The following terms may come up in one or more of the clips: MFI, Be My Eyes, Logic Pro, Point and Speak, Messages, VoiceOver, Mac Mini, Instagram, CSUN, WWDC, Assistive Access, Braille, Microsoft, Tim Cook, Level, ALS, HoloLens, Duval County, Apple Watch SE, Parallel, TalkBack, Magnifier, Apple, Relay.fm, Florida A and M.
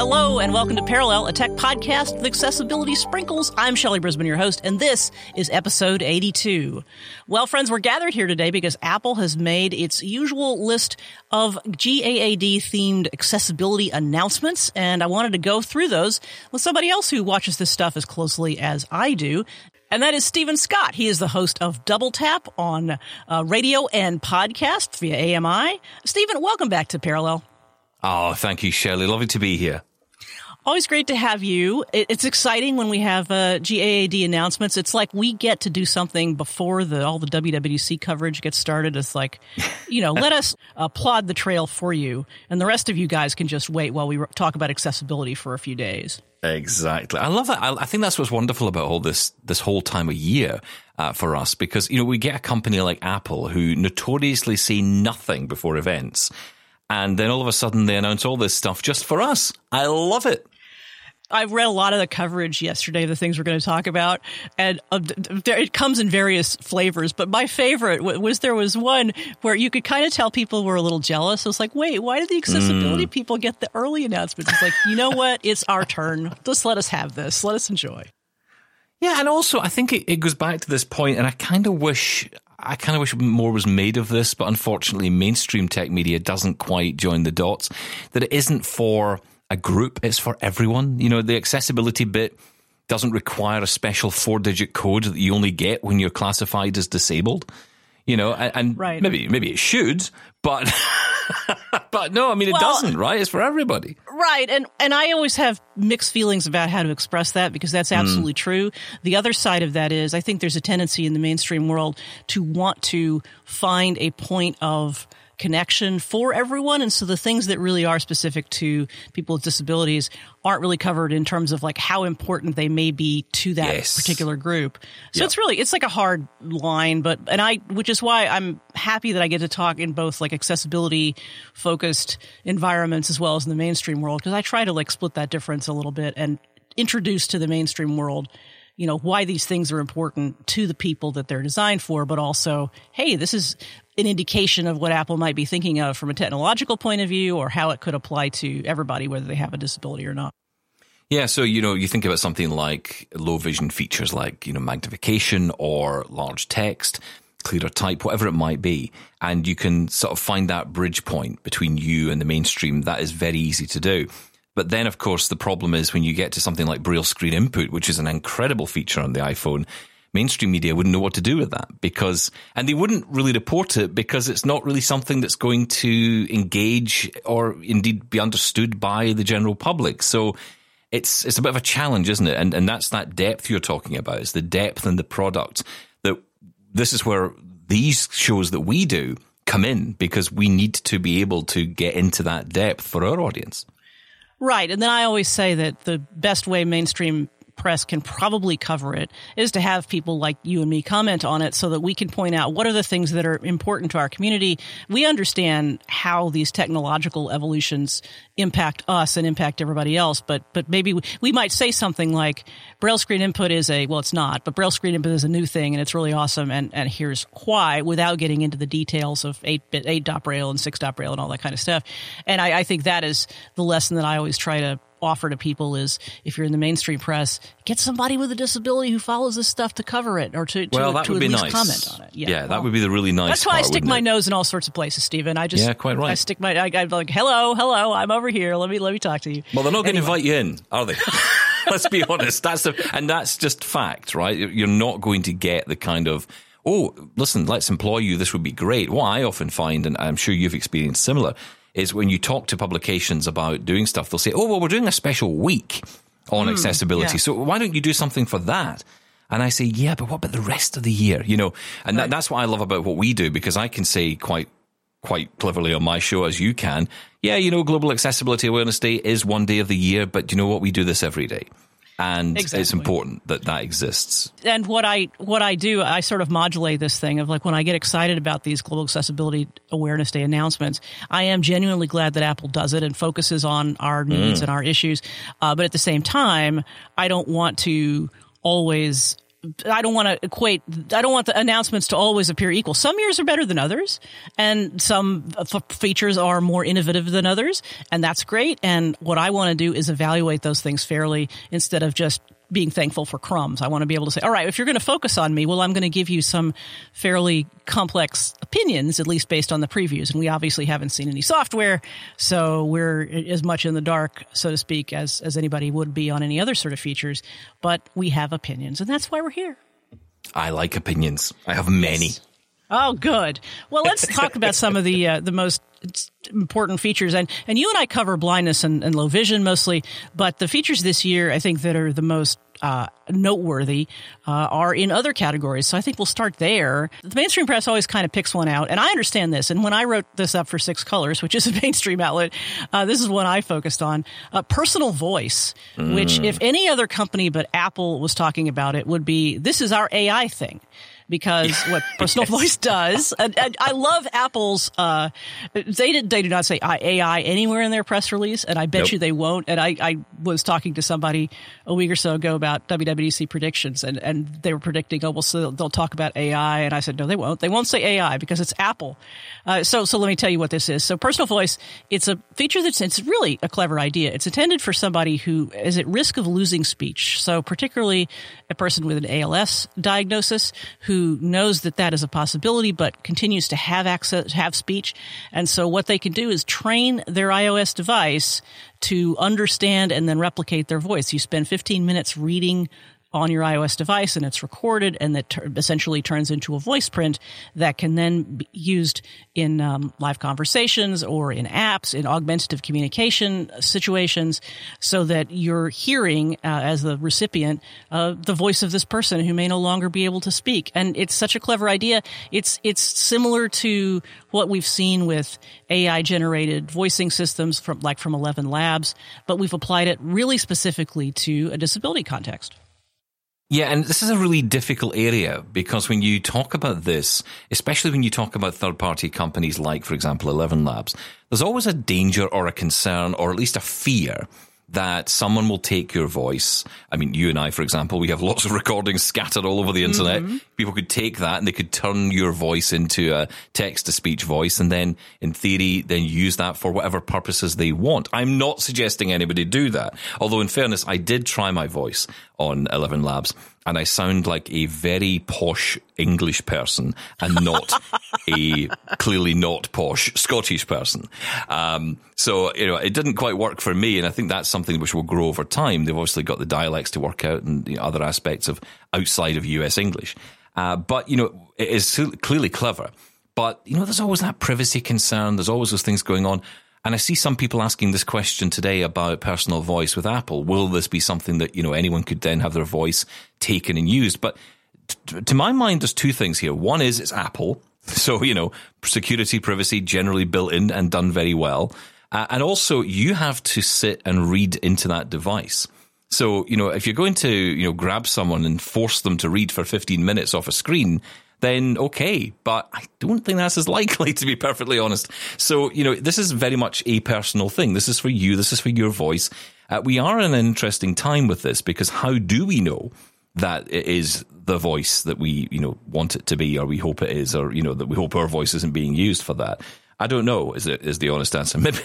Hello and welcome to Parallel, a tech podcast with accessibility sprinkles. I'm Shelley Brisbane, your host, and this is episode 82. Well, friends, we're gathered here today because Apple has made its usual list of GAAD-themed accessibility announcements, and I wanted to go through those with somebody else who watches this stuff as closely as I do. And that is Stephen Scott. He is the host of Double Tap on radio and podcast via AMI. Stephen, welcome back to Parallel. Oh, thank you, Shelley. Lovely to be here. Always great to have you. It's exciting when we have GAAD announcements. It's like we get to do something before all the WWDC coverage gets started. It's like, let us plod the trail for you, and the rest of you guys can just wait while we talk about accessibility for a few days. Exactly. I love it. I think that's what's wonderful about all this whole time of year for us, because we get a company like Apple who notoriously say nothing before events. And then all of a sudden they announce all this stuff just for us. I love it. I read a lot of the coverage yesterday, the things we're going to talk about, and it comes in various flavors. But my favorite was there was one where you could kind of tell people were a little jealous. I was like, wait, why do the accessibility people get the early announcements? It's like, you know what? It's our turn. Just let us have this. Let us enjoy. Yeah, and also I think it goes back to this point, and I kind of wish more was made of this, but unfortunately mainstream tech media doesn't quite join the dots, that it isn't for a group, it's for everyone. The accessibility bit doesn't require a special 4-digit code that you only get when you're classified as disabled, and right. maybe it should, but... But no, it doesn't, right? It's for everybody. Right. And I always have mixed feelings about how to express that, because that's absolutely true. The other side of that is I think there's a tendency in the mainstream world to want to find a point of connection for everyone. And so the things that really are specific to people with disabilities aren't really covered in terms of like how important they may be to that particular group. So it's like a hard line, which is why I'm happy that I get to talk in both like accessibility focused environments as well as in the mainstream world, because I try to like split that difference a little bit and introduce to the mainstream world why these things are important to the people that they're designed for, but also, hey, this is an indication of what Apple might be thinking of from a technological point of view, or how it could apply to everybody, whether they have a disability or not. Yeah, so, you think about something like low vision features like, magnification or large text, clearer type, whatever it might be, and you can sort of find that bridge point between you and the mainstream. That is very easy to do. But then, of course, the problem is when you get to something like Braille screen input, which is an incredible feature on the iPhone, mainstream media wouldn't know what to do with that, and they wouldn't really report it, because it's not really something that's going to engage or indeed be understood by the general public. So it's a bit of a challenge, isn't it? And that's that depth you're talking about. It's the depth in the product that this is where these shows that we do come in, because we need to be able to get into that depth for our audience. Right. And then I always say that the best way mainstream press can probably cover it is to have people like you and me comment on it, so that we can point out what are the things that are important to our community. We understand how these technological evolutions impact us and impact everybody else, but maybe we might say something like Braille screen input is Braille screen input is a new thing, and it's really awesome, and here's why, without getting into the details of 8-dot Braille and 6-dot Braille and all that kind of stuff. And I think that is the lesson that I always try to offer to people is, if you're in the mainstream press, get somebody with a disability who follows this stuff to cover it, or to at least comment on it. Yeah, that would be the really nice part. That's why I stick my nose in all sorts of places, Stephen. I just quite right. I stick my I'm like, hello, I'm over here. Let me talk to you. Well, they're not going to invite you in, are they? Let's be honest. That's just fact, right? You're not going to get the kind of, oh, listen, let's employ you. This would be great. What I often find, and I'm sure you've experienced similar, is when you talk to publications about doing stuff, they'll say, oh, well, we're doing a special week on accessibility, so why don't you do something for that? And I say, yeah, but what about the rest of the year? And right. That's what I love about what we do, because I can say quite cleverly on my show, as you can, Global Accessibility Awareness Day is one day of the year, but you know what? We do this every day. And It's important that exists. And what I do, I sort of modulate this thing of like, when I get excited about these Global Accessibility Awareness Day announcements, I am genuinely glad that Apple does it and focuses on our needs and our issues. But at the same time, I don't want to always I don't want to equate. I don't want the announcements to always appear equal. Some years are better than others, and some features are more innovative than others, and that's great. And what I want to do is evaluate those things fairly instead of just being thankful for crumbs. I want to be able to say, all right, if you're going to focus on me, well, I'm going to give you some fairly complex opinions, at least based on the previews. And we obviously haven't seen any software, so we're as much in the dark, so to speak, as anybody would be on any other sort of features. But we have opinions, and that's why we're here. I like opinions. I have many. Yes. Oh, good. Well, let's talk about some of the most important features. And you and I cover blindness and low vision mostly, but the features this year, I think, that are the most noteworthy are in other categories. So I think we'll start there. The mainstream press always kind of picks one out, and I understand this. And when I wrote this up for Six Colors, which is a mainstream outlet, this is one I focused on. Personal Voice, which if any other company but Apple was talking about it, would be, this is our AI thing. Because what Personal Voice does, and I love Apple's, they do not say AI anywhere in their press release, and I bet you they won't. And I was talking to somebody a week or so ago about WWDC predictions, and they were predicting, oh, well, so they'll talk about AI, and I said, no, they won't. They won't say AI because it's Apple. So let me tell you what this is. So Personal Voice, it's a feature it's really a clever idea. It's intended for somebody who is at risk of losing speech, so particularly a person with an ALS diagnosis who knows that is a possibility but continues to have access, have speech. And so what they can do is train their iOS device to understand and then replicate their voice. You spend 15 minutes reading on your iOS device, and it's recorded, and that essentially turns into a voice print that can then be used in live conversations or in apps, in augmentative communication situations, so that you're hearing, as the recipient, the voice of this person who may no longer be able to speak. And it's such a clever idea. It's similar to what we've seen with AI-generated voicing systems from 11 Labs, but we've applied it really specifically to a disability context. Yeah, and this is a really difficult area, because when you talk about this, especially when you talk about third-party companies like, for example, 11 Labs, there's always a danger or a concern or at least a fear that someone will take your voice. I mean, you and I, for example, we have lots of recordings scattered all over the internet. Mm-hmm. People could take that and they could turn your voice into a text-to-speech voice and then, in theory, then use that for whatever purposes they want. I'm not suggesting anybody do that. Although, in fairness, I did try my voice on 11 Labs, and I sound like a very posh English person and not a clearly not posh Scottish person. So, you know, it didn't quite work for me, and I think that's something which will grow over time. They've obviously got the dialects to work out and the other aspects of outside of US English. But, you know, it is clearly clever. But, you know, there's always that privacy concern. There's always those things going on. And I see some people asking this question today about Personal Voice with Apple. Will this be something that, you know, anyone could then have their voice taken and used? But to my mind, there's two things here. One is it's Apple. So, you know, security, privacy generally built in and done very well. And also you have to sit and read into that device. So, you know, if you're going to, you know, grab someone and force them to read for 15 minutes off a screen, then okay, but I don't think that's as likely, to be perfectly honest. So, you know, this is very much a personal thing. This is for you. This is for your voice. We are in an interesting time with this, because how do we know that it is the voice that we, you know, want it to be, or we hope it is, or, you know, that we hope our voice isn't being used for that? I don't know, is the honest answer. Maybe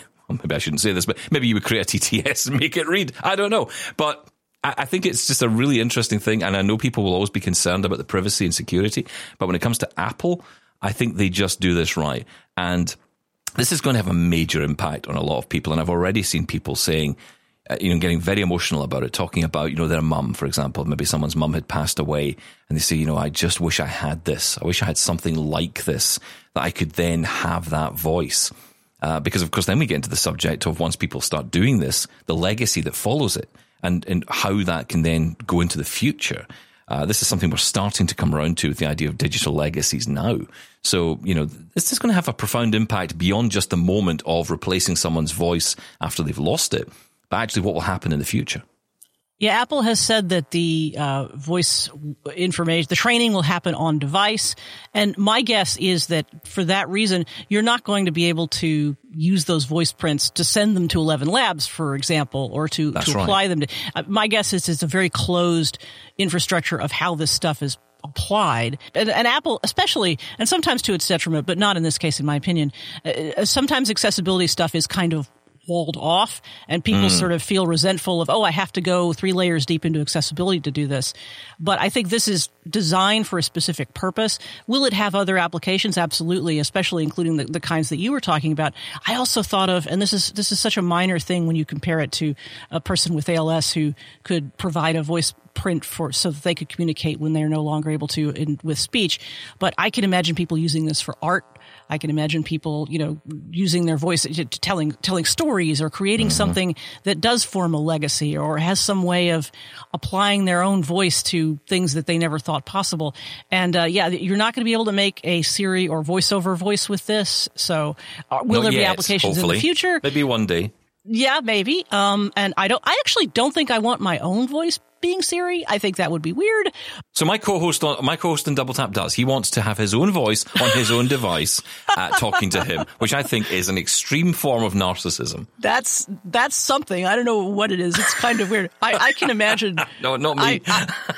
I shouldn't say this, but maybe you would create a TTS and make it read. I don't know. But I think it's just a really interesting thing, and I know people will always be concerned about the privacy and security, but when it comes to Apple, I think they just do this right. And this is going to have a major impact on a lot of people, and I've already seen people saying, you know, getting very emotional about it, talking about, you know, their mum, for example. Maybe someone's mum had passed away, and they say, you know, I just wish I had this. I wish I had something like this, that I could then have that voice. Because, of course, then we get into the subject of, once people start doing this, the legacy that follows it. And how that can then go into the future. This is something we're starting to come around to with the idea of digital legacies now. So, you know, this is going to have a profound impact beyond just the moment of replacing someone's voice after they've lost it, but actually what will happen in the future. Yeah, Apple has said that the voice information, the training will happen on device. And my guess is that for that reason, you're not going to be able to use those voice prints to send them to 11 Labs, for example, or to apply them to. My guess is it's a very closed infrastructure of how this stuff is applied. And Apple especially, and sometimes to its detriment, but not in this case, in my opinion, sometimes accessibility stuff is kind of walled off, and people sort of feel resentful of, oh, I have to go 3 layers deep into accessibility to do this. But I think this is designed for a specific purpose. Will it have other applications? Absolutely, especially including the kinds that you were talking about. I also thought of, and this is such a minor thing when you compare it to a person with ALS who could provide a voice print for so that they could communicate when they're no longer able to with speech. But I can imagine people using this for art. I can imagine people, using their voice, telling stories or creating something that does form a legacy or has some way of applying their own voice to things that they never thought possible. And you're not going to be able to make a Siri or VoiceOver voice with this. So will there be applications hopefully in the future? Maybe one day. Yeah, maybe. And I actually don't think I want my own voice being Siri. I think that would be weird. So my co-host in Double Tap does. He wants to have his own voice on his own device talking to him, which I think is an extreme form of narcissism. That's something. I don't know what it is. It's kind of weird. I can imagine. No, not me.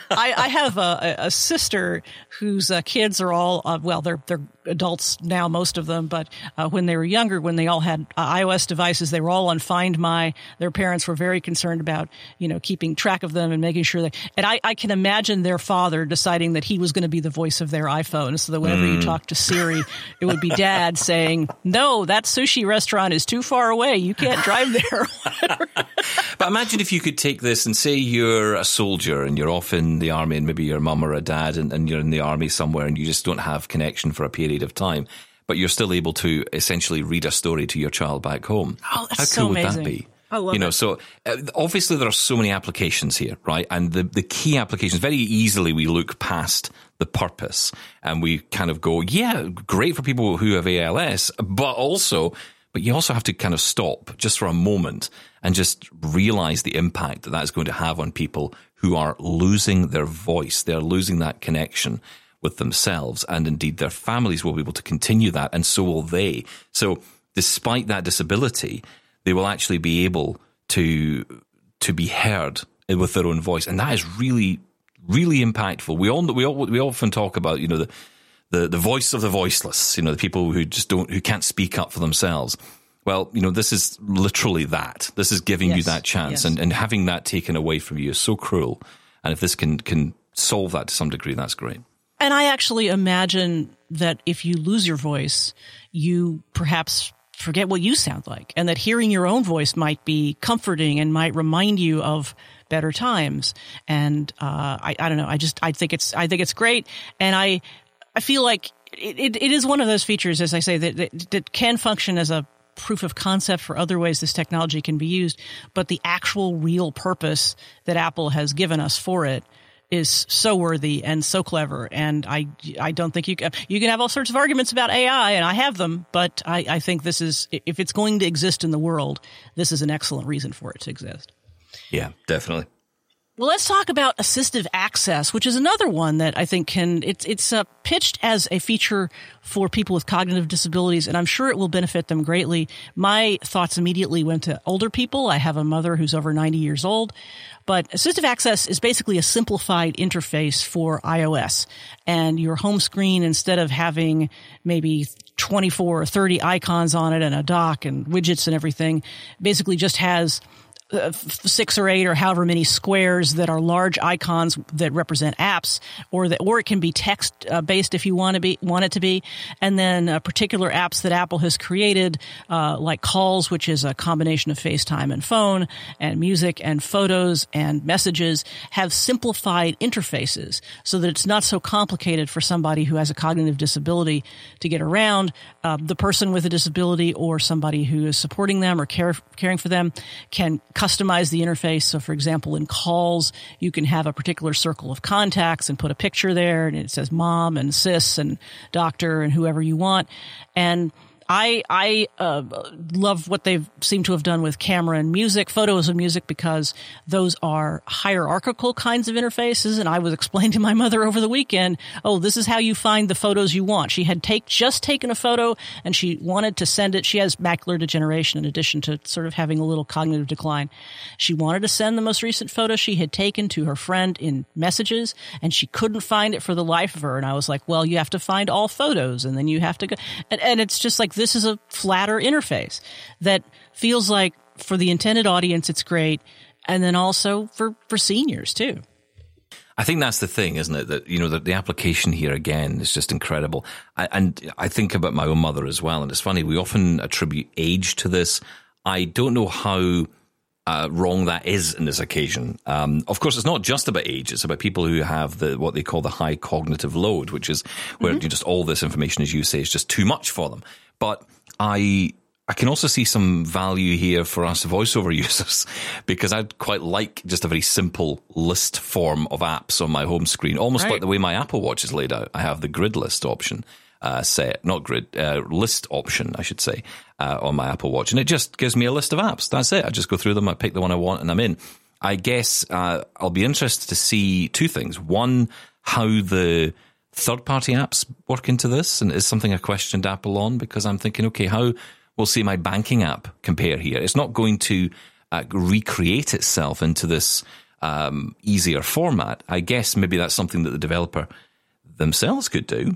I have a sister whose kids are all they're adults now, most of them, but when they were younger, when they all had iOS devices, they were all on Find My. Their parents were very concerned about keeping track of them and making sure that. And I can imagine their father deciding that he was going to be the voice of their iPhone, so that whenever you talk to Siri, it would be Dad saying, "No, that sushi restaurant is too far away. You can't drive there." But imagine if you could take this and say you're a soldier and you're off in the army, and maybe your mum or a dad, and you're in the army somewhere, and you just don't have connection for a period of time, but you're still able to essentially read a story to your child back home. Oh, that's so amazing. How cool would that be? I love it. So obviously there are so many applications here, right? And the key applications, very easily we look past the purpose and we kind of go, yeah, great for people who have ALS, but you also have to kind of stop just for a moment and just realize the impact that is going to have on people who are losing their voice. They're losing that connection with themselves, and indeed their families will be able to continue that, and so will they. So despite that disability, they will actually be able to be heard with their own voice, and that is really, really impactful. We often talk about the voice of the voiceless, the people who just who can't speak up for themselves. Well, this is literally that. This is giving you that chance, and having that taken away from you is so cruel. And if this can solve that to some degree, that's great. And I actually imagine that if you lose your voice, you perhaps forget what you sound like, and that hearing your own voice might be comforting and might remind you of better times. And I don't know. I think it's great, and I feel like it is one of those features, as I say, that can function as a proof of concept for other ways this technology can be used. But the actual real purpose that Apple has given us for it is so worthy and so clever, and I don't think you can have all sorts of arguments about AI, and I have them, but I think this is, if it's going to exist in the world, this is an excellent reason for it to exist. Yeah, definitely. Well, let's talk about Assistive Access, which is another one that I think it's pitched as a feature for people with cognitive disabilities, and I'm sure it will benefit them greatly. My thoughts immediately went to older people. I have a mother who's over 90 years old. But Assistive Access is basically a simplified interface for iOS. And your home screen, instead of having maybe 24 or 30 icons on it and a dock and widgets and everything, basically just has 6 or 8 or however many squares that are large icons that represent apps, or it can be text based if you want it to be, and then particular apps that Apple has created, like Calls, which is a combination of FaceTime and phone, and Music and Photos and Messages, have simplified interfaces so that it's not so complicated for somebody who has a cognitive disability to get around. The person with a disability or somebody who is supporting them or caring for them can customize the interface. So, for example, in Calls, you can have a particular circle of contacts and put a picture there, and it says mom and sis and doctor and whoever you want. And I love what they've seemed to have done with camera and music, photos and music, because those are hierarchical kinds of interfaces. And I was explaining to my mother over the weekend, oh, this is how you find the photos you want. She had just taken a photo and she wanted to send it. She has macular degeneration in addition to sort of having a little cognitive decline. She wanted to send the most recent photo she had taken to her friend in Messages, and she couldn't find it for the life of her. And I was like, well, you have to find all photos and then you have to go. And it's just like, this is a flatter interface that feels like for the intended audience, it's great. And then also for seniors too. I think that's the thing, isn't it? That, you know, the application here again is just incredible. I think about my own mother as well. And it's funny, we often attribute age to this. I don't know how wrong that is in this occasion. Of course, it's not just about age. It's about people who have what they call the high cognitive load, which is where just all this information, as you say, is just too much for them. But I can also see some value here for us VoiceOver users, because I'd quite like just a very simple list form of apps on my home screen, almost right. Like the way my Apple Watch is laid out. I have the grid list option list option, I should say, on my Apple Watch. And it just gives me a list of apps. That's it. I just go through them. I pick the one I want and I'm in. I guess I'll be interested to see two things. One, how the third-party apps work into this, and is something I questioned Apple on, because I'm thinking, okay, how will, say, my banking app compare here? It's not going to recreate itself into this easier format. I guess maybe that's something that the developer themselves could do,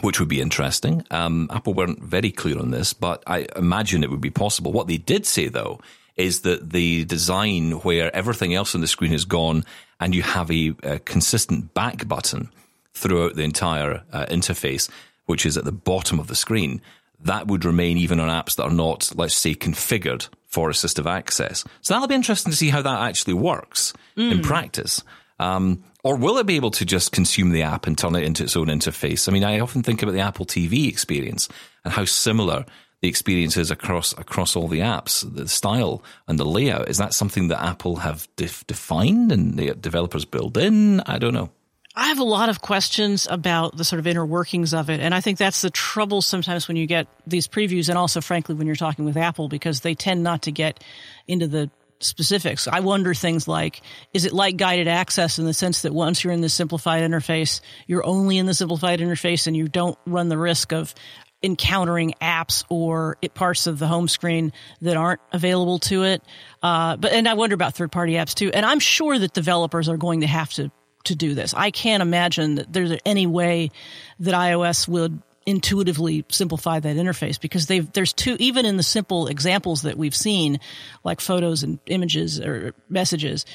which would be interesting. Apple weren't very clear on this, but I imagine it would be possible. What they did say, though, is that the design where everything else on the screen is gone and you have a consistent back button throughout the entire interface, which is at the bottom of the screen, that would remain even on apps that are not, let's say, configured for assistive access. So that'll be interesting to see how that actually works in practice. Or will it be able to just consume the app and turn it into its own interface? I mean, I often think about the Apple TV experience and how similar the experience is across all the apps, the style and the layout. Is that something that Apple have defined and the developers build in? I don't know. I have a lot of questions about the sort of inner workings of it. And I think that's the trouble sometimes when you get these previews, and also, frankly, when you're talking with Apple, because they tend not to get into the specifics. I wonder things like, is it like guided access in the sense that once you're in the simplified interface, you're only in the simplified interface and you don't run the risk of encountering apps or parts of the home screen that aren't available to it? And I wonder about third-party apps too. And I'm sure that developers are going to have to do this. I can't imagine that there's any way that iOS would intuitively simplify that interface, because there's two, even in the simple examples that we've seen, like photos and images or messages,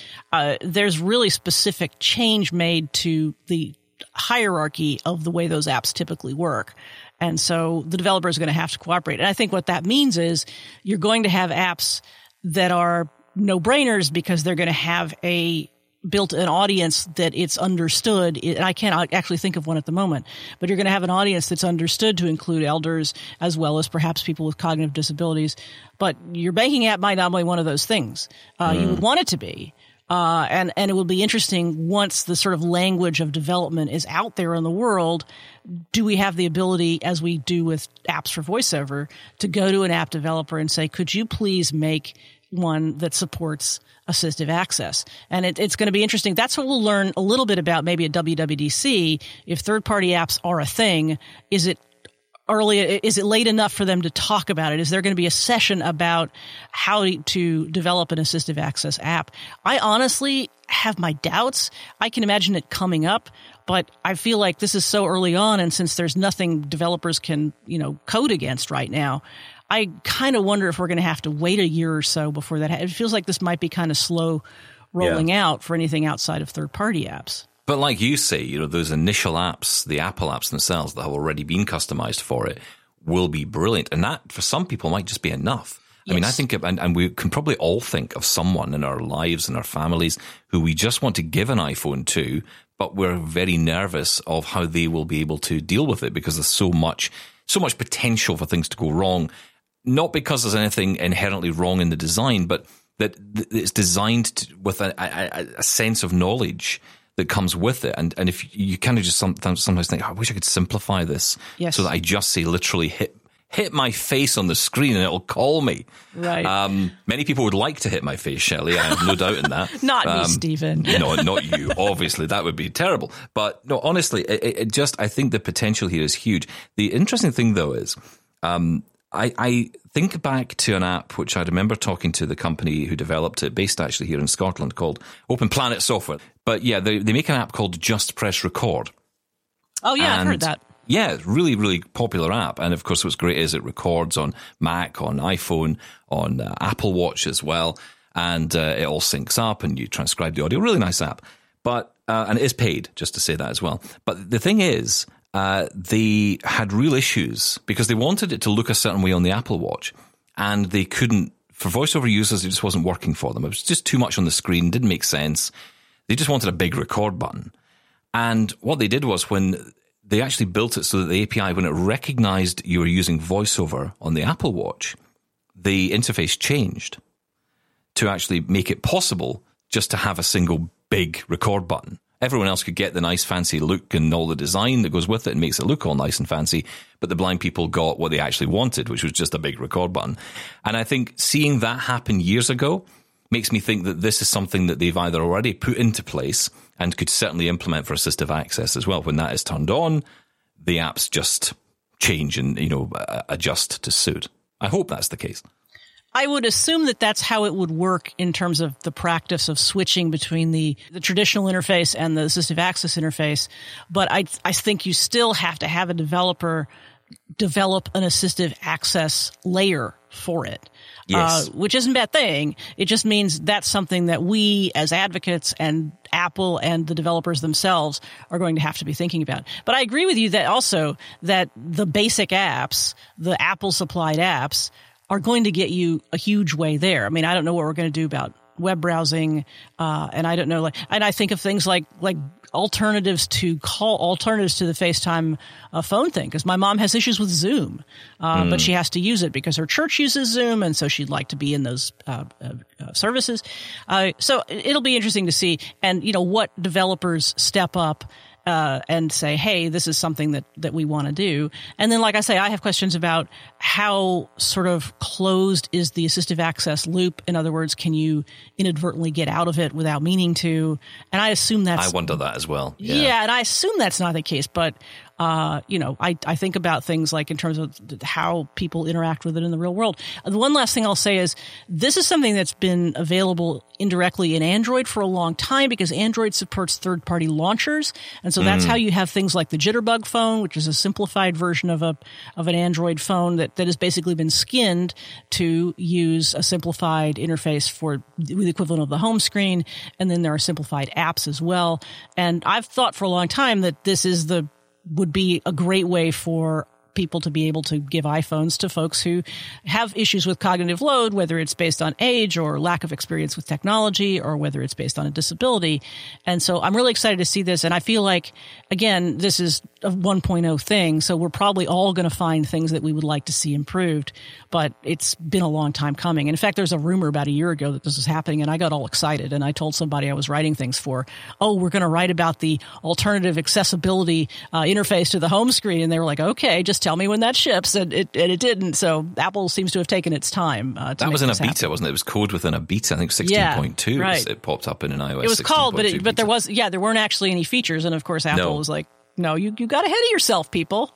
there's really specific change made to the hierarchy of the way those apps typically work. And so the developers are going to have to cooperate. And I think what that means is you're going to have apps that are no-brainers, because they're going to have a built an audience that it's understood. And I can't actually think of one at the moment, but you're going to have an audience that's understood to include elders as well as perhaps people with cognitive disabilities. But your banking app might not be one of those things. You would want it to be. And it will be interesting once the sort of language of development is out there in the world. Do we have the ability, as we do with apps for VoiceOver, to go to an app developer and say, could you please make one that supports assistive access? And it's going to be interesting. That's what we'll learn a little bit about maybe at WWDC. If third-party apps are a thing, is it early? Is it late enough for them to talk about it? Is there going to be a session about how to develop an assistive access app? I honestly have my doubts. I can imagine it coming up, but I feel like this is so early on, and since there's nothing developers can, code against right now, I kind of wonder if we're going to have to wait a year or so before that. It feels like this might be kind of slow rolling out for anything outside of third-party apps. But like you say, those initial apps, the Apple apps themselves that have already been customized for it, will be brilliant. And that, for some people, might just be enough. Yes. I mean, I think, and we can probably all think of someone in our lives and our families who we just want to give an iPhone to, but we're very nervous of how they will be able to deal with it, because there's so much potential for things to go wrong. Not because there's anything inherently wrong in the design, but that it's designed with a sense of knowledge that comes with it. And if you kind of just sometimes think, I wish I could simplify this so that I just say literally hit hit my face on the screen and it'll call me. Right. Many people would like to hit my face, Shelley. I have no doubt in that. Not me, Stephen. No, not you. Obviously, that would be terrible. But no, honestly, it just, I think the potential here is huge. The interesting thing, though, is I think back to an app which I remember talking to the company who developed it, based actually here in Scotland, called Open Planet Software. But yeah, they make an app called Just Press Record. Oh, yeah, I've heard that. Yeah, really, really popular app. And of course, what's great is it records on Mac, on iPhone, on Apple Watch as well. And it all syncs up and you transcribe the audio. Really nice app. But and it is paid, just to say that as well. But the thing is, they had real issues because they wanted it to look a certain way on the Apple Watch. And they couldn't, for VoiceOver users, it just wasn't working for them. It was just too much on the screen, didn't make sense. They just wanted a big record button. And what they did was when they actually built it so that the API, when it recognized you were using VoiceOver on the Apple Watch, the interface changed to actually make it possible just to have a single big record button. Everyone else could get the nice fancy look and all the design that goes with it and makes it look all nice and fancy, but the blind people got what they actually wanted, which was just a big record button. And I think seeing that happen years ago makes me think that this is something that they've either already put into place and could certainly implement for Assistive Access as well. When that is turned on, the apps just change and, you know, adjust to suit. I hope that's the case. I would assume that that's how it would work in terms of the practice of switching between the traditional interface and the Assistive Access interface. But I think you still have to have a developer develop an Assistive Access layer for it. Yes. Which isn't a bad thing. It just means that's something that we as advocates and Apple and the developers themselves are going to have to be thinking about. But I agree with you that also that the basic apps, the Apple supplied apps, are going to get you a huge way there. I mean, I don't know what we're going to do about web browsing, and I don't know. And I think of things like alternatives to the FaceTime phone thing, because my mom has issues with Zoom, but she has to use it because her church uses Zoom, and so she'd like to be in those services. So it'll be interesting to see, and you know, what developers step up and say, hey, this is something that we want to do. And then, like I say, I have questions about how sort of closed is the Assistive Access loop. In other words, can you inadvertently get out of it without meaning to? And I assume I wonder that as well. Yeah, and I assume that's not the case. But, you know, I think about things like in terms of how people interact with it in the real world. The one last thing I'll say is this is something that's been available indirectly in Android for a long time because Android supports third-party launchers. And so that's how you have things like the Jitterbug phone, which is a simplified version of an Android phone that has basically been skinned to use a simplified interface for the equivalent of the home screen. And then there are simplified apps as well. And I've thought for a long time that this is would be a great way for people to be able to give iPhones to folks who have issues with cognitive load, whether it's based on age or lack of experience with technology or whether it's based on a disability. And so I'm really excited to see this. And I feel like, again, this is a 1.0 thing. So we're probably all going to find things that we would like to see improved. But it's been a long time coming. And in fact, there's a rumor about a year ago that this was happening. And I got all excited. And I told somebody I was writing things for, we're going to write about the alternative accessibility interface to the home screen. And they were like, okay, just tell me when that ships, and it didn't. So Apple seems to have taken its time. That was in a beta, wasn't it? It was code within a beta. I think 16.2. Yeah, right. It popped up in an iOS. It was called, but there weren't actually any features. And of course, Apple was like, "No, you got ahead of yourself, people."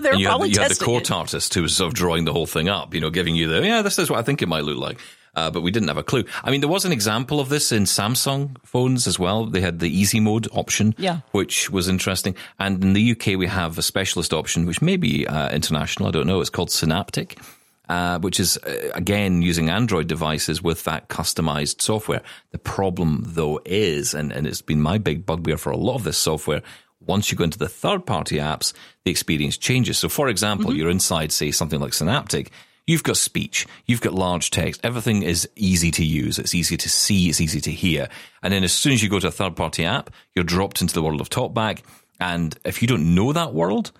They're probably testing it. You had the court artist who was sort of drawing the whole thing up, you know, giving you this is what I think it might look like. But we didn't have a clue. I mean, there was an example of this in Samsung phones as well. They had the easy mode option, which was interesting. And in the UK, we have a specialist option, which may be international. I don't know. It's called Synaptic, which is, again, using Android devices with that customized software. The problem, though, is, and it's been my big bugbear for a lot of this software, once you go into the third-party apps, the experience changes. So, for example, you're inside, say, something like Synaptic. You've got speech, you've got large text, everything is easy to use, it's easy to see, it's easy to hear. And then as soon as you go to a third-party app, you're dropped into the world of TalkBack. And if you don't know that world,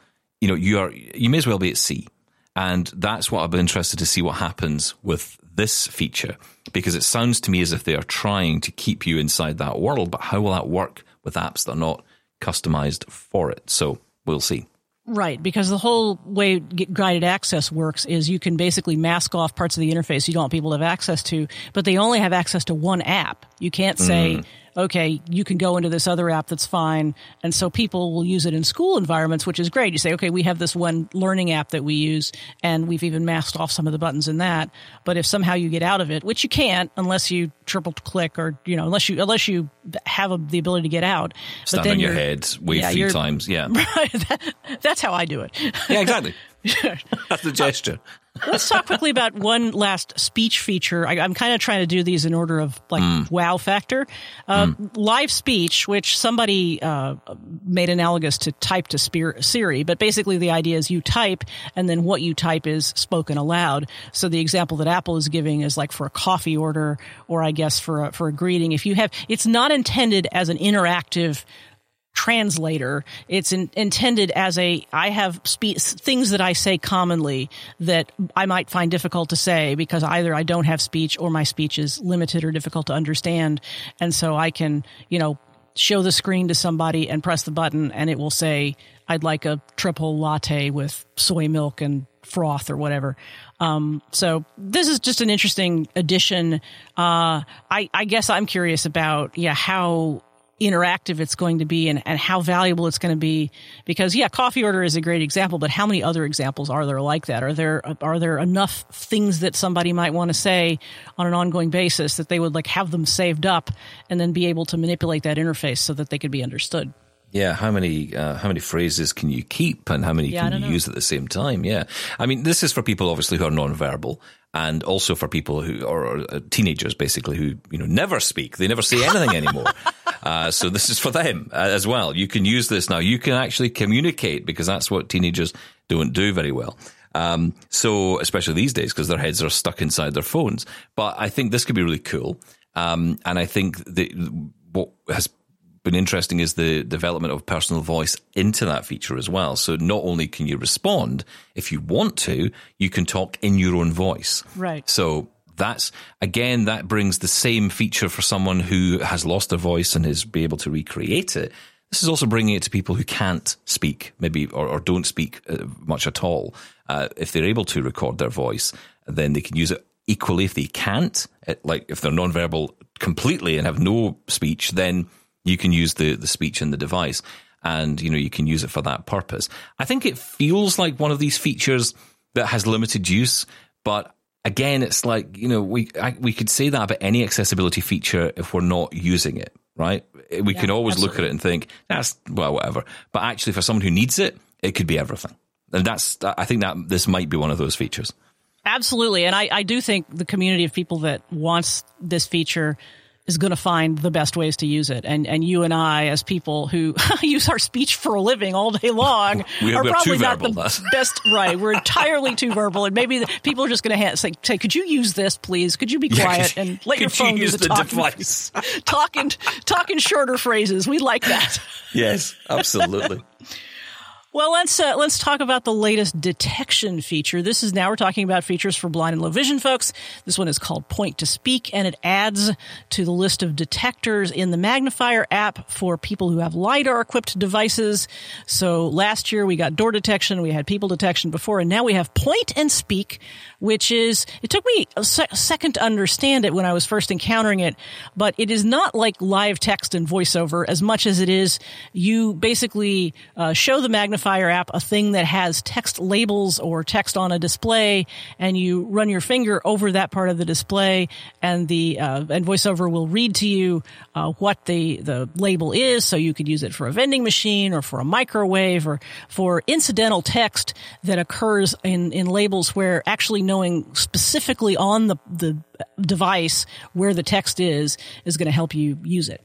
you know, you may as well be at sea. And that's what I've been interested to see what happens with this feature, because it sounds to me as if they are trying to keep you inside that world, but how will that work with apps that are not customized for it? So we'll see. Right, because the whole way guided access works is you can basically mask off parts of the interface you don't want people to have access to, but they only have access to one app. You can't say, okay, you can go into this other app, that's fine. And so people will use it in school environments, which is great. You say, okay, we have this one learning app that we use, and we've even masked off some of the buttons in that. But if somehow you get out of it, which you can't unless you triple click or, you know, unless you have the ability to get out. Stand on your head, wave a few times, Right, that's how I do it. Yeah, exactly. That's the gesture. Let's talk quickly about one last speech feature. I'm kind of trying to do these in order of like wow factor. Live speech, which somebody made analogous to type to Siri, but basically the idea is you type and then what you type is spoken aloud. So the example that Apple is giving is like for a coffee order or I guess for a greeting. If you have, it's not intended as an interactive translator. It's intended as I have things that I say commonly that I might find difficult to say because either I don't have speech or my speech is limited or difficult to understand. And so I can, you know, show the screen to somebody and press the button and it will say, I'd like a triple latte with soy milk and froth or whatever. So this is just an interesting addition. I guess I'm curious about, how interactive it's going to be and how valuable it's going to be because, coffee order is a great example, but how many other examples are there like that? Are there enough things that somebody might want to say on an ongoing basis that they would like have them saved up and then be able to manipulate that interface so that they could be understood? Yeah, how many phrases can you keep and how many can you use at the same time? Yeah. I mean, this is for people obviously who are nonverbal and also for people who are teenagers basically who, never speak. They never say anything anymore. So this is for them as well. You can use this now. You can actually communicate because that's what teenagers don't do very well. So especially these days because their heads are stuck inside their phones. But I think this could be really cool. And I think what has been interesting is the development of personal voice into that feature as well. So not only can you respond, if you want to, you can talk in your own voice. Right. So that's, again, that brings the same feature for someone who has lost their voice and is be able to recreate it. This is also bringing it to people who can't speak, maybe, or don't speak much at all. If they're able to record their voice, then they can use it equally. If they can't, like if they're nonverbal completely and have no speech, then you can use the speech in the device and, you can use it for that purpose. I think it feels like one of these features that has limited use, but again, it's like, we could say that about any accessibility feature if we're not using it, right? We can always look at it and think, that's, whatever. But actually for someone who needs it, it could be everything. And I think that this might be one of those features. Absolutely. And I do think the community of people that wants this feature is going to find the best ways to use it. And you and I, as people who use our speech for a living all day long, we're probably not verbal, the best. Right. We're entirely too verbal. And maybe people are just going to say, could you use this, please? Could you be quiet and let your phone use the device? Talk in shorter phrases. We like that. Yes, absolutely. Well, let's talk about the latest detection feature. We're talking about features for blind and low vision folks. This one is called Point to Speak, and it adds to the list of detectors in the Magnifier app for people who have LiDAR-equipped devices. So last year we got Door Detection, we had People Detection before, and now we have Point and Speak, which is, it took me a second to understand it when I was first encountering it, but it is not like live text and VoiceOver as much as it is you basically show the Magnifier app a thing that has text labels or text on a display, and you run your finger over that part of the display, and and VoiceOver will read to you what the label is, so you could use it for a vending machine or for a microwave or for incidental text that occurs in labels where actually knowing specifically on the device where the text is going to help you use it.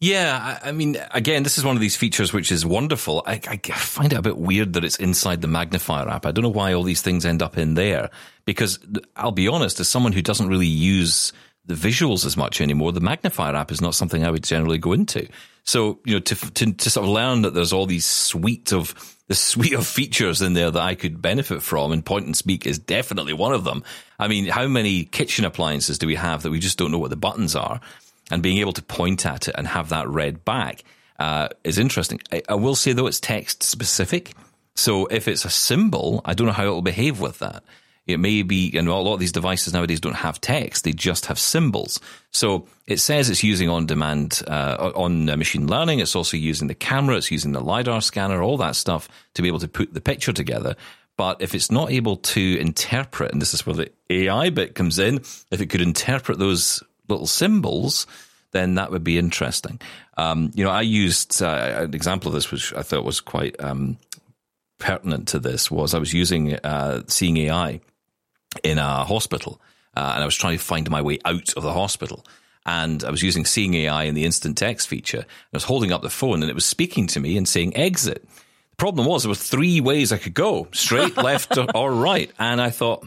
Yeah, I mean, again, this is one of these features which is wonderful. I find it a bit weird that it's inside the Magnifier app. I don't know why all these things end up in there, because I'll be honest, as someone who doesn't really use the visuals as much anymore, the Magnifier app is not something I would generally go into. So, to sort of learn that there's all these suite of features in there that I could benefit from, and Point and Speak is definitely one of them. I mean, how many kitchen appliances do we have that we just don't know what the buttons are? And being able to point at it and have that read back. is interesting. I will say, though, it's text specific. So if it's a symbol, I don't know how it'll behave with that. It may be, and a lot of these devices nowadays don't have text, they just have symbols. So it says it's using on-demand, on machine learning. It's also using the camera, it's using the LiDAR scanner, all that stuff to be able to put the picture together. But if it's not able to interpret, and this is where the AI bit comes in, if it could interpret those little symbols, then that would be interesting. I used an example of this, which I thought was quite pertinent to this, was I was using Seeing AI in a hospital, and I was trying to find my way out of the hospital. And I was using Seeing AI in the instant text feature. I was holding up the phone, and it was speaking to me and saying exit. The problem was there were three ways I could go, straight, left, or right. And I thought,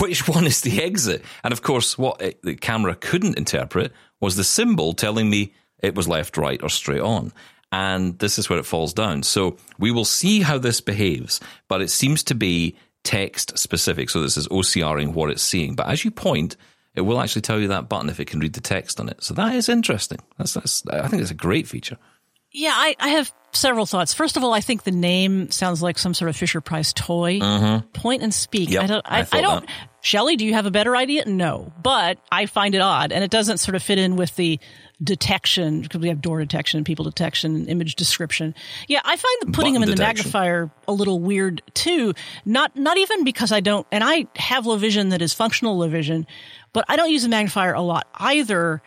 which one is the exit? And of course, what the camera couldn't interpret was the symbol telling me it was left, right, or straight on. And this is where it falls down. So we will see how this behaves, but it seems to be text specific. So this is OCRing what it's seeing. But as you point, it will actually tell you that button if it can read the text on it. So that is interesting. I think it's a great feature. Yeah, I have several thoughts. First of all, I think the name sounds like some sort of Fisher-Price toy. Mm-hmm. Point and Speak. Yep, I don't. Shelley, do you have a better idea? No, but I find it odd, and it doesn't sort of fit in with the detection, because we have door detection, people detection, image description. Yeah, I find that putting them in the magnifier a little weird too. Not even because I don't, and I have low vision that is functional low vision, but I don't use the magnifier a lot either,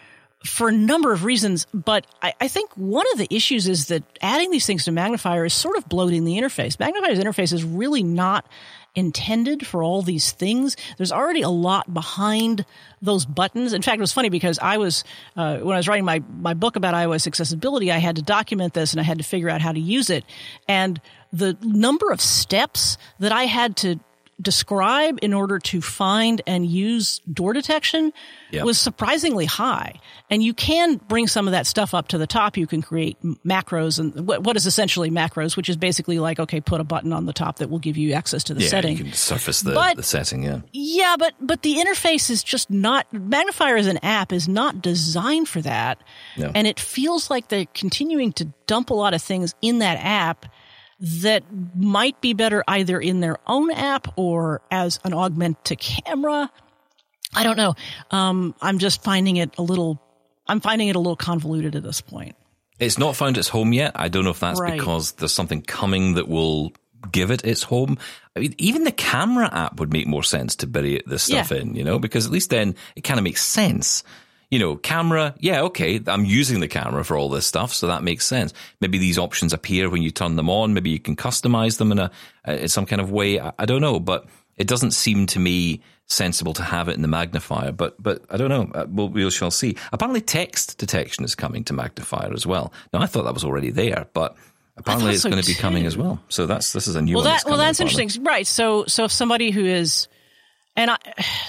for a number of reasons, but I think one of the issues is that adding these things to magnifier is sort of bloating the interface. Magnifier's interface is really not intended for all these things. There's already a lot behind those buttons. In fact, it was funny because I was, when I was writing my book about iOS accessibility, I had to document this and I had to figure out how to use it. And the number of steps that I had to describe in order to find and use door detection was surprisingly high. And you can bring some of that stuff up to the top. You can create macros, and what is essentially macros, which is basically like, okay, put a button on the top that will give you access to the setting. You can surface the setting, Yeah, but the interface is just not, Magnifier as an app is not designed for that. No. And it feels like they're continuing to dump a lot of things in that app that might be better either in their own app or as an augment to camera. I don't know. I'm finding it a little convoluted at this point. It's not found its home yet. I don't know if that's because there's something coming that will give it its home. I mean, even the camera app would make more sense to bury this stuff in, because at least then it kind of makes sense. Camera, I'm using the camera for all this stuff, so that makes sense. Maybe these options appear when you turn them on. Maybe you can customize them in some kind of way. I don't know, but it doesn't seem to me sensible to have it in the magnifier. But I don't know. We shall see. Apparently text detection is coming to magnifier as well. Now, I thought that was already there, but apparently it's going to be coming as well. So this is a new one. Well, that's interesting. Right. So if somebody who is...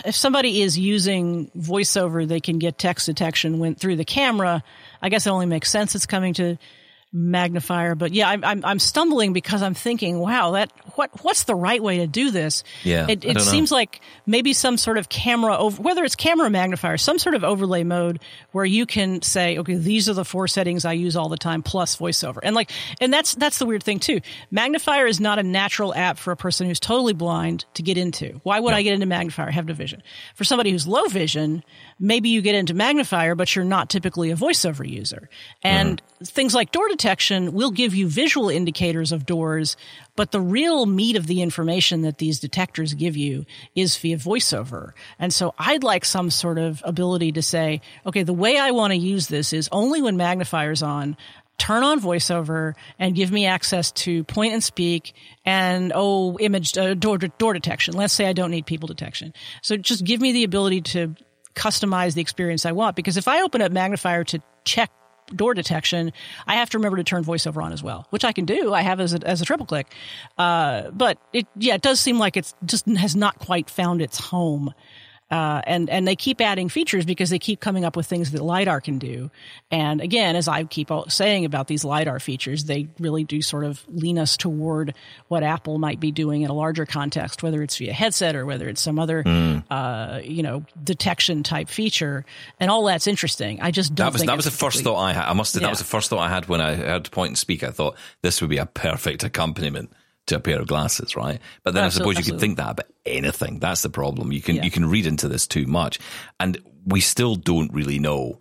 if somebody is using VoiceOver, they can get text detection through the camera. I guess it only makes sense it's coming to magnifier. But yeah, I'm stumbling because I'm thinking, wow, what's the right way to do this? Yeah, it seems like maybe some sort of camera, whether it's camera or magnifier, some sort of overlay mode where you can say, okay, these are the four settings I use all the time plus VoiceOver, and that's the weird thing too. Magnifier is not a natural app for a person who's totally blind to get into. Why would I get into magnifier? I have no vision. For somebody who's low vision, maybe you get into magnifier, but you're not typically a VoiceOver user, and things like door detection will give you visual indicators of doors, but the real meat of the information that these detectors give you is via VoiceOver. And so I'd like some sort of ability to say, okay, the way I want to use this is only when magnifier's on, turn on VoiceOver and give me access to point and speak and door detection. Let's say I don't need people detection. So just give me the ability to customize the experience I want, because if I open up magnifier to check door detection, I have to remember to turn VoiceOver on as well, which I can do. I have as a triple click. But it does seem like it just has not quite found its home. And they keep adding features because they keep coming up with things that LiDAR can do. And again, as I keep saying about these LiDAR features, they really do sort of lean us toward what Apple might be doing in a larger context, whether it's via headset or whether it's some other, detection type feature. And all that's interesting. I just don't think that was the first thought I had. I must say, that was the first thought I had when I heard Point and Speak. I thought this would be a perfect accompaniment to a pair of glasses, right? But then I suppose you could think that about anything. That's the problem. You can read into this too much. And we still don't really know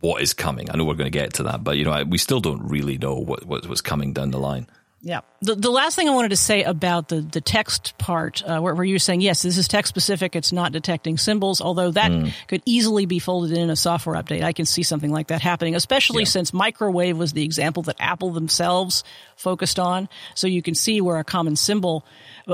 what is coming. I know we're going to get to that, but we still don't really know what's coming down the line. Yeah. The last thing I wanted to say about the text part, where you were saying, yes, this is text specific, it's not detecting symbols, although that could easily be folded in a software update. I can see something like that happening, especially since microwave was the example that Apple themselves focused on. So you can see where a common symbol.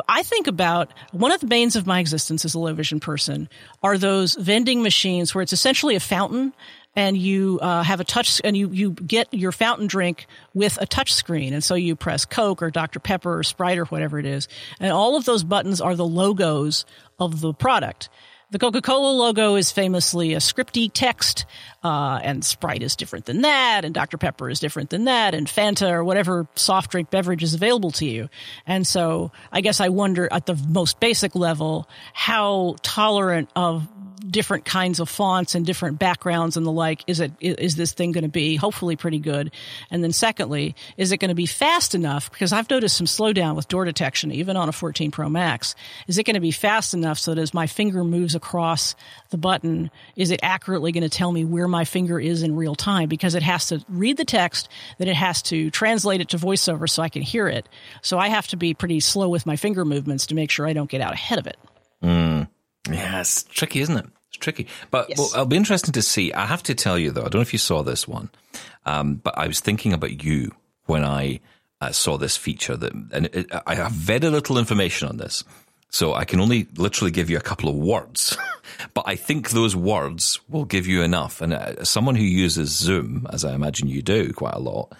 I think about one of the banes of my existence as a low vision person are those vending machines where it's essentially a fountain. And you have a touch, and you get your fountain drink with a touch screen. And so you press Coke or Dr. Pepper or Sprite or whatever it is. And all of those buttons are the logos of the product. The Coca-Cola logo is famously a scripty text, and Sprite is different than that, and Dr. Pepper is different than that, and Fanta or whatever soft drink beverage is available to you. And so I guess I wonder at the most basic level how tolerant of different kinds of fonts and different backgrounds and the like is this thing going to be? Hopefully pretty good. And then secondly, is it going to be fast enough? Because I've noticed some slowdown with door detection, even on a 14 Pro Max. Is it going to be fast enough so that as my finger moves across the button, is it accurately going to tell me where my finger is in real time? Because it has to read the text, then it has to translate it to VoiceOver so I can hear it. So I have to be pretty slow with my finger movements to make sure I don't get out ahead of it. Yeah, it's tricky, isn't it? It's tricky. But well, it'll be interesting to see. I have to tell you, though, I don't know if you saw this one, but I was thinking about you when I saw this feature. I have very little information on this, so I can only literally give you a couple of words. But I think those words will give you enough. And someone who uses Zoom, as I imagine you do quite a lot,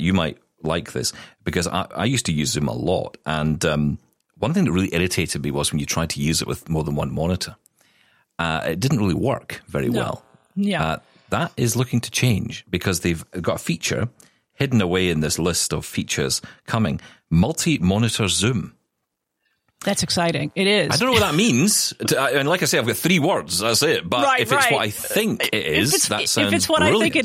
you might like this, because I used to use Zoom a lot. And one thing that really irritated me was when you tried to use it with more than one monitor. It didn't really work very well. Yeah. That is looking to change, because they've got a feature hidden away in this list of features coming. Multi-monitor Zoom. That's exciting. It is. I don't know what that means. And like I say, I've got three words. That's it. But if it's what I think it is, that sounds If it's what brilliant. I think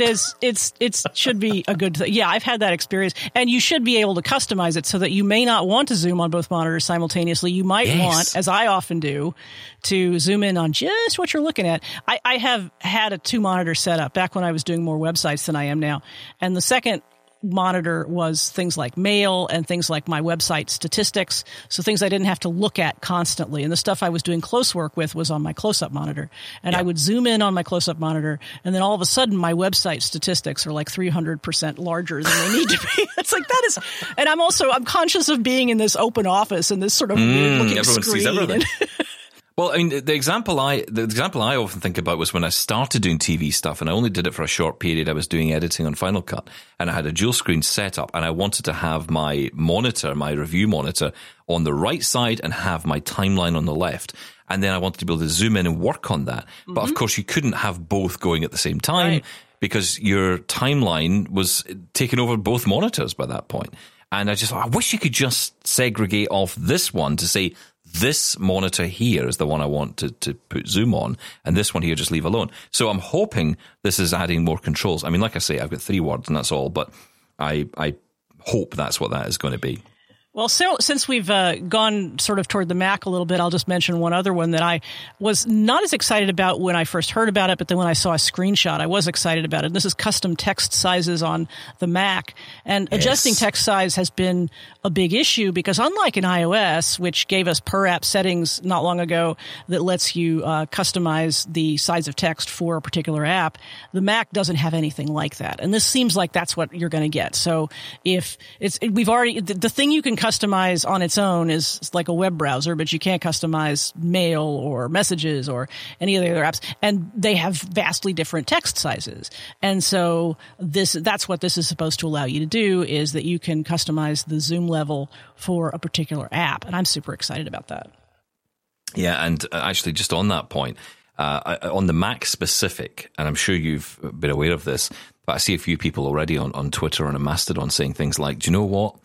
it is, it should be a good thing. Yeah, I've had that experience. And you should be able to customize it so that you may not want to zoom on both monitors simultaneously. You might want, as I often do, to zoom in on just what you're looking at. I have had a two-monitor setup back when I was doing more websites than I am now. And the second monitor was things like mail and things like my website statistics. So things I didn't have to look at constantly. And the stuff I was doing close work with was on my close-up monitor. And I would zoom in on my close-up monitor. And then all of a sudden, my website statistics are like 300% larger than they need to be. It's like that is, and I'm conscious of being in this open office and this sort of weird looking screen. Sees everything. Well, I mean, the example I often think about was when I started doing TV stuff, and I only did it for a short period. I was doing editing on Final Cut, and I had a dual screen setup, and I wanted to have my monitor, my review monitor, on the right side and have my timeline on the left. And then I wanted to be able to zoom in and work on that. Mm-hmm. But of course, you couldn't have both going at the same time because your timeline was taking over both monitors by that point. And I just thought, I wish you could just segregate off this one to say, this monitor here is the one I want to put Zoom on, and this one here just leave alone. So I'm hoping this is adding more controls. I mean, like I say, I've got three words and that's all, but I hope that's what that is going to be. Well, so since we've gone sort of toward the Mac a little bit, I'll just mention one other one that I was not as excited about when I first heard about it, but then when I saw a screenshot, I was excited about it. And this is custom text sizes on the Mac. And adjusting text size has been a big issue, because unlike in iOS, which gave us per-app settings not long ago that lets you customize the size of text for a particular app, the Mac doesn't have anything like that. And this seems like that's what you're going to get. So if the thing you can customize on its own is like a web browser, but you can't customize mail or messages or any of the other apps, and they have vastly different text sizes. And so that's what this is supposed to allow you to do, is that you can customize the Zoom level for a particular app, and I'm super excited about that. Yeah, and actually just on that point, on the Mac specific, and I'm sure you've been aware of this, but I see a few people already on Twitter and on Mastodon saying things like, do you know what?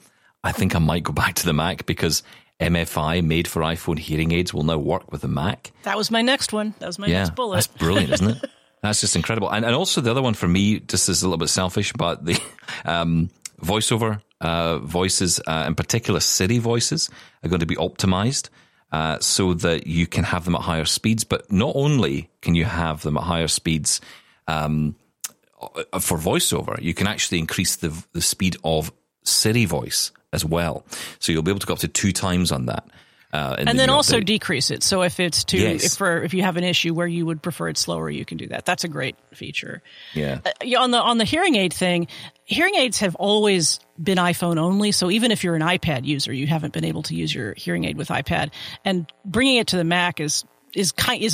I think I might go back to the Mac because MFI, made for iPhone hearing aids, will now work with the Mac. That was my next one. That was my next bullet. That's brilliant, isn't it? That's just incredible. And also the other one for me, just is a little bit selfish, but the VoiceOver voices, in particular Siri voices, are going to be optimized so that you can have them at higher speeds. But not only can you have them at higher speeds for VoiceOver, you can actually increase the speed of Siri voice as well. So you'll be able to go up to 2 times on that. And then also decrease it. So if it's too, if you have an issue where you would prefer it slower, you can do that. That's a great feature. Yeah. On the hearing aid thing, hearing aids have always been iPhone only. So even if you're an iPad user, you haven't been able to use your hearing aid with iPad. And bringing it to the Mac is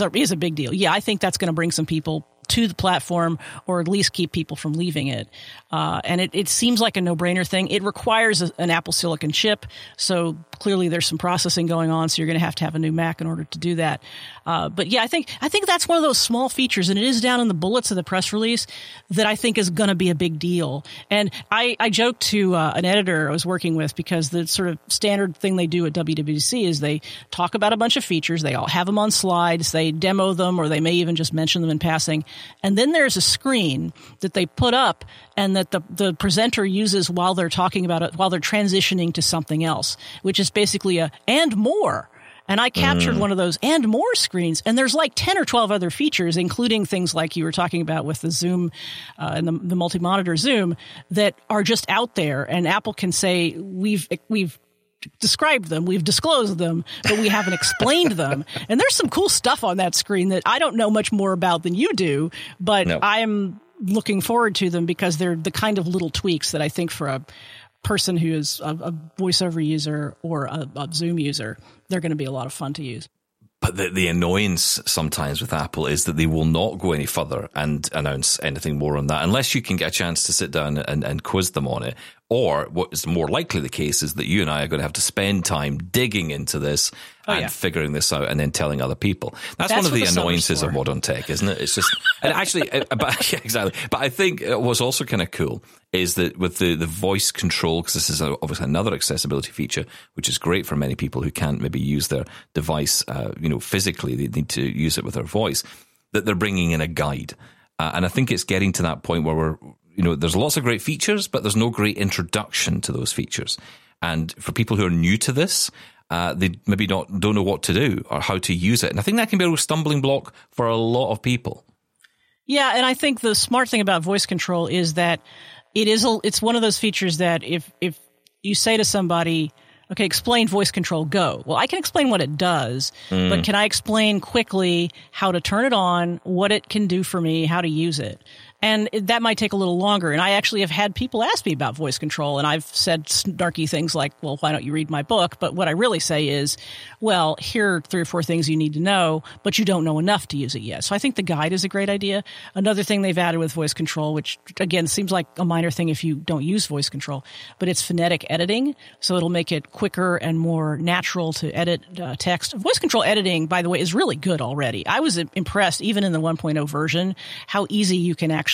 a big deal. Yeah, I think that's going to bring some people to the platform, or at least keep people from leaving it. And it seems like a no-brainer thing. It requires an Apple Silicon chip, so clearly there's some processing going on, so you're going to have a new Mac in order to do that. But yeah, I think that's one of those small features, and it is down in the bullets of the press release, that I think is going to be a big deal. And I joked to an editor I was working with, because the sort of standard thing they do at WWDC is they talk about a bunch of features, they all have them on slides, they demo them, or they may even just mention them in passing. And then there's a screen that they put up and that the presenter uses while they're talking about it, while they're transitioning to something else, which is basically a "and more." And I captured one of those "and more" screens. And there's like 10 or 12 other features, including things like you were talking about with the Zoom and the multi-monitor Zoom, that are just out there. And Apple can say, we've described them, we've disclosed them, but we haven't explained them. And there's some cool stuff on that screen that I don't know much more about than you do, but I'm looking forward to them, because they're the kind of little tweaks that I think for a person who is a VoiceOver user or a Zoom user, they're going to be a lot of fun to use. But the annoyance sometimes with Apple is that they will not go any further and announce anything more on that, unless you can get a chance to sit down and quiz them on it. Or what is more likely the case is that you and I are going to have to spend time digging into this figuring this out and then telling other people. That's one of the annoyances of modern tech, isn't it? It's just, and actually, exactly. But I think what's also kind of cool is that with the voice control, because this is obviously another accessibility feature, which is great for many people who can't maybe use their device, physically, they need to use it with their voice, that they're bringing in a guide. And I think it's getting to that point where we're, there's lots of great features, but there's no great introduction to those features. And for people who are new to this, they maybe don't know what to do or how to use it. And I think that can be a stumbling block for a lot of people. Yeah, and I think the smart thing about voice control is that it's one of those features that if you say to somebody, okay, explain voice control, go. Well, I can explain what it does, but can I explain quickly how to turn it on, what it can do for me, how to use it? And that might take a little longer. And I actually have had people ask me about voice control, and I've said snarky things like, well, why don't you read my book? But what I really say is, well, here are 3 or 4 things you need to know, but you don't know enough to use it yet. So I think the guide is a great idea. Another thing they've added with voice control, which, again, seems like a minor thing if you don't use voice control, but it's phonetic editing. So it'll make it quicker and more natural to edit text. Voice control editing, by the way, is really good already. I was impressed, even in the 1.0 version, how easy you can actually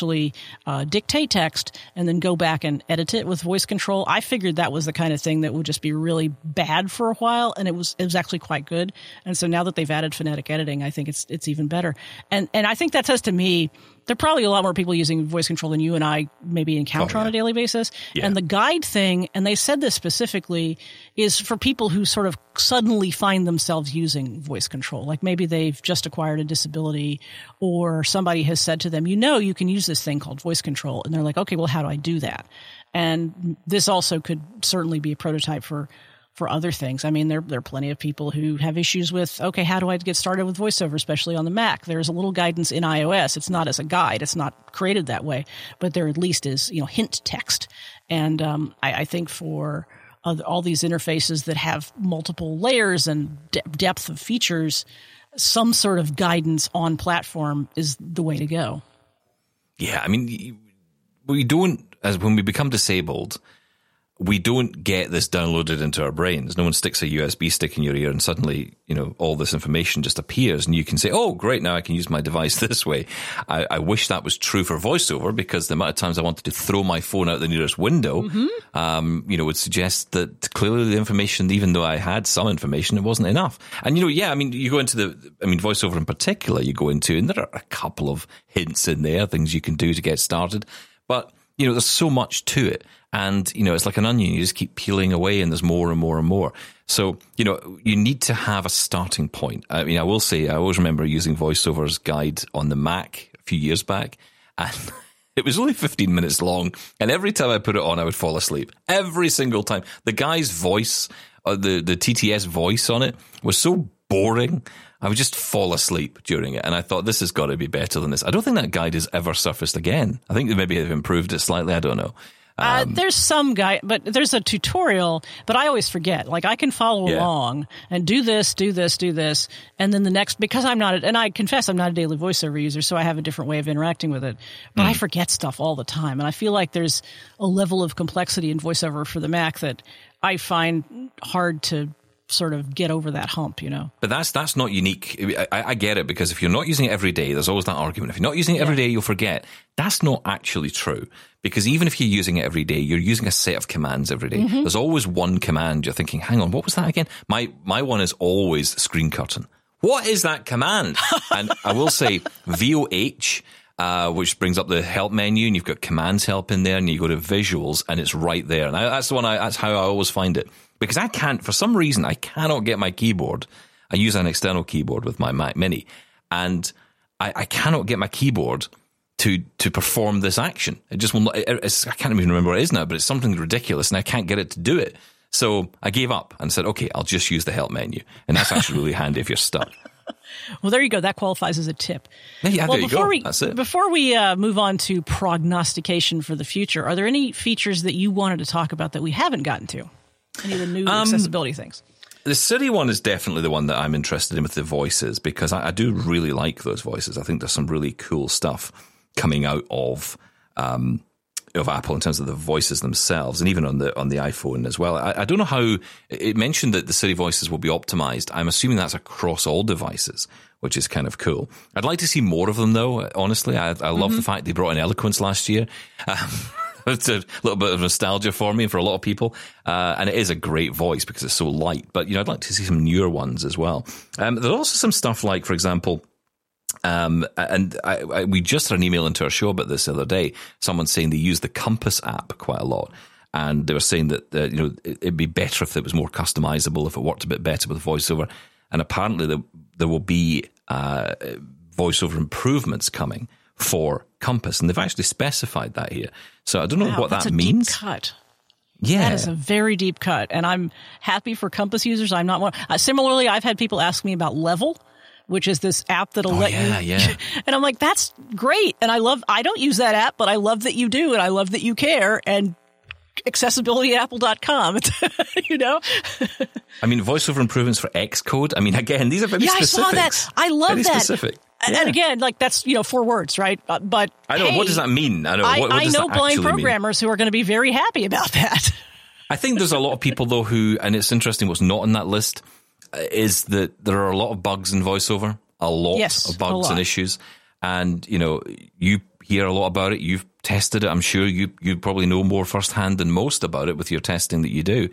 dictate text and then go back and edit it with voice control. I figured that was the kind of thing that would just be really bad for a while, and it was actually quite good. And so now that they've added phonetic editing, I think it's even better. And I think that says to me, there are probably a lot more people using voice control than you and I maybe encounter on a daily basis. Yeah. And the guide thing, and they said this specifically, is for people who sort of suddenly find themselves using voice control. Like maybe they've just acquired a disability, or somebody has said to them, you can use this thing called voice control. And they're like, okay, well, how do I do that? And this also could certainly be a prototype for other things. I mean, there are plenty of people who have issues with, okay, how do I get started with VoiceOver, especially on the Mac? There's a little guidance in iOS. It's not as a guide. It's not created that way, but there at least is, hint text. And I think for all these interfaces that have multiple layers and depth of features, some sort of guidance on platform is the way to go. Yeah, I mean, we don't, as when we become disabled, we don't get this downloaded into our brains. No one sticks a USB stick in your ear and suddenly, you know, all this information just appears and you can say, oh, great, now I can use my device this way. I wish that was true for VoiceOver, because the amount of times I wanted to throw my phone out the nearest window, mm-hmm. You know, would suggest that clearly the information, even though I had some information, it wasn't enough. And, you know, yeah, I mean, you go into the, I mean, VoiceOver in particular, you go into, and there are a couple of hints in there, things you can do to get started. But, you know, there's so much to it. And, you know, it's like an onion. You just keep peeling away and there's more and more and more. So, you know, you need to have a starting point. I mean, I will say, I always remember using VoiceOver's guide on the Mac a few years back. And it was only 15 minutes long. And every time I put it on, I would fall asleep. Every single time. The guy's voice, the TTS voice on it was so boring. I would just fall asleep during it. And I thought, this has got to be better than this. I don't think that guide has ever surfaced again. I think maybe they've improved it slightly. I don't know. There's some guy, but there's a tutorial, but I always forget. Like, I can follow along and do this. And then the next, because I'm not, and I confess I'm not a daily VoiceOver user, so I have a different way of interacting with it. But I forget stuff all the time. And I feel like there's a level of complexity in VoiceOver for the Mac that I find hard to sort of get over that hump, you know. But that's not unique. I get it, because if you're not using it every day, there's always that argument. If you're not using it every day, you'll forget. That's not actually true, because even if you're using it every day, you're using a set of commands every day. Mm-hmm. There's always one command. You're thinking, hang on, what was that again? My one is always screen curtain. What is that command? And I will say VOH, which brings up the help menu, and you've got commands help in there, and you go to visuals, and it's right there. And that's how I always find it. Because I can't, for some reason, I cannot get my keyboard. I use an external keyboard with my Mac Mini, and I cannot get my keyboard to perform this action. It just will not. I can't even remember what it is now, but it's something ridiculous, and I can't get it to do it. So I gave up and said, okay, I'll just use the help menu, and that's actually really handy if you're stuck. Well, there you go. That qualifies as a tip. Yeah, well, before we move on to prognostication for the future, are there any features that you wanted to talk about that we haven't gotten to? Any of the new accessibility things? The Siri one is definitely the one that I'm interested in with the voices, because I do really like those voices. I think there's some really cool stuff coming out of Apple in terms of the voices themselves, and even on the iPhone as well. I don't know how it mentioned that the Siri voices will be optimized. I'm assuming that's across all devices, which is kind of cool. I'd like to see more of them, though, honestly. I love the fact they brought in eloquence last year. It's a little bit of nostalgia for me and for a lot of people. And it is a great voice because it's so light. But, you know, I'd like to see some newer ones as well. There's also some stuff like, for example, we just had an email into our show about this the other day. Someone saying they use the Compass app quite a lot. And they were saying that, you know, it'd be better if it was more customizable, if it worked a bit better with VoiceOver. And apparently there will be VoiceOver improvements coming for Compass, and they've actually specified that here. So I don't know what that means. That's a deep cut. Yeah. That is a very deep cut, and I'm happy for Compass users. I'm not one. Similarly, I've had people ask me about Level, which is this app that'll let you and I'm like, that's great, and I don't use that app, but I love that you do, and I love that you care, and accessibility@apple.com, you know. I mean, VoiceOver improvements for Xcode. I mean, again, these are very specific. Yeah, I saw that. I love very that. Very specific. Yeah. And again, like, that's, you know, 4 words, right? But I know, what does that mean? I know. What does I know that blind programmers mean? Who are going to be very happy about that. I think there's a lot of people, though, who, and it's interesting what's not on that list, is that there are a lot of bugs in VoiceOver, and issues. And, you know, you hear a lot about it. You've tested it. I'm sure you probably know more firsthand than most about it with your testing that you do.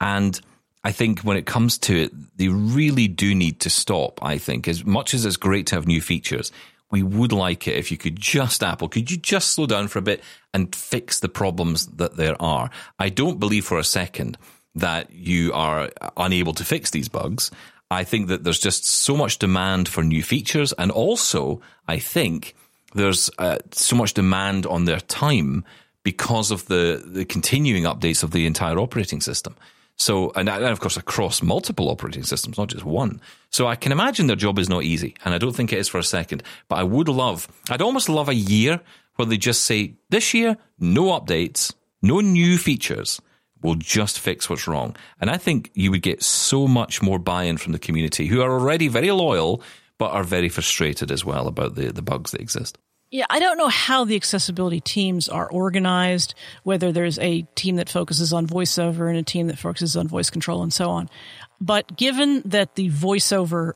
And I think when it comes to it, they really do need to stop, I think. As much as it's great to have new features, we would like it if you could just, Apple, could you just slow down for a bit and fix the problems that there are? I don't believe for a second that you are unable to fix these bugs. I think that there's just so much demand for new features, and also I think there's so much demand on their time because of the continuing updates of the entire operating system. So, and of course, across multiple operating systems, not just one. So I can imagine their job is not easy, and I don't think it is for a second. But I'd almost love a year where they just say, this year, no updates, no new features. We'll just fix what's wrong. And I think you would get so much more buy-in from the community, who are already very loyal, but are very frustrated as well about the bugs that exist. Yeah, I don't know how the accessibility teams are organized, whether there's a team that focuses on VoiceOver and a team that focuses on voice control and so on. But given that the VoiceOver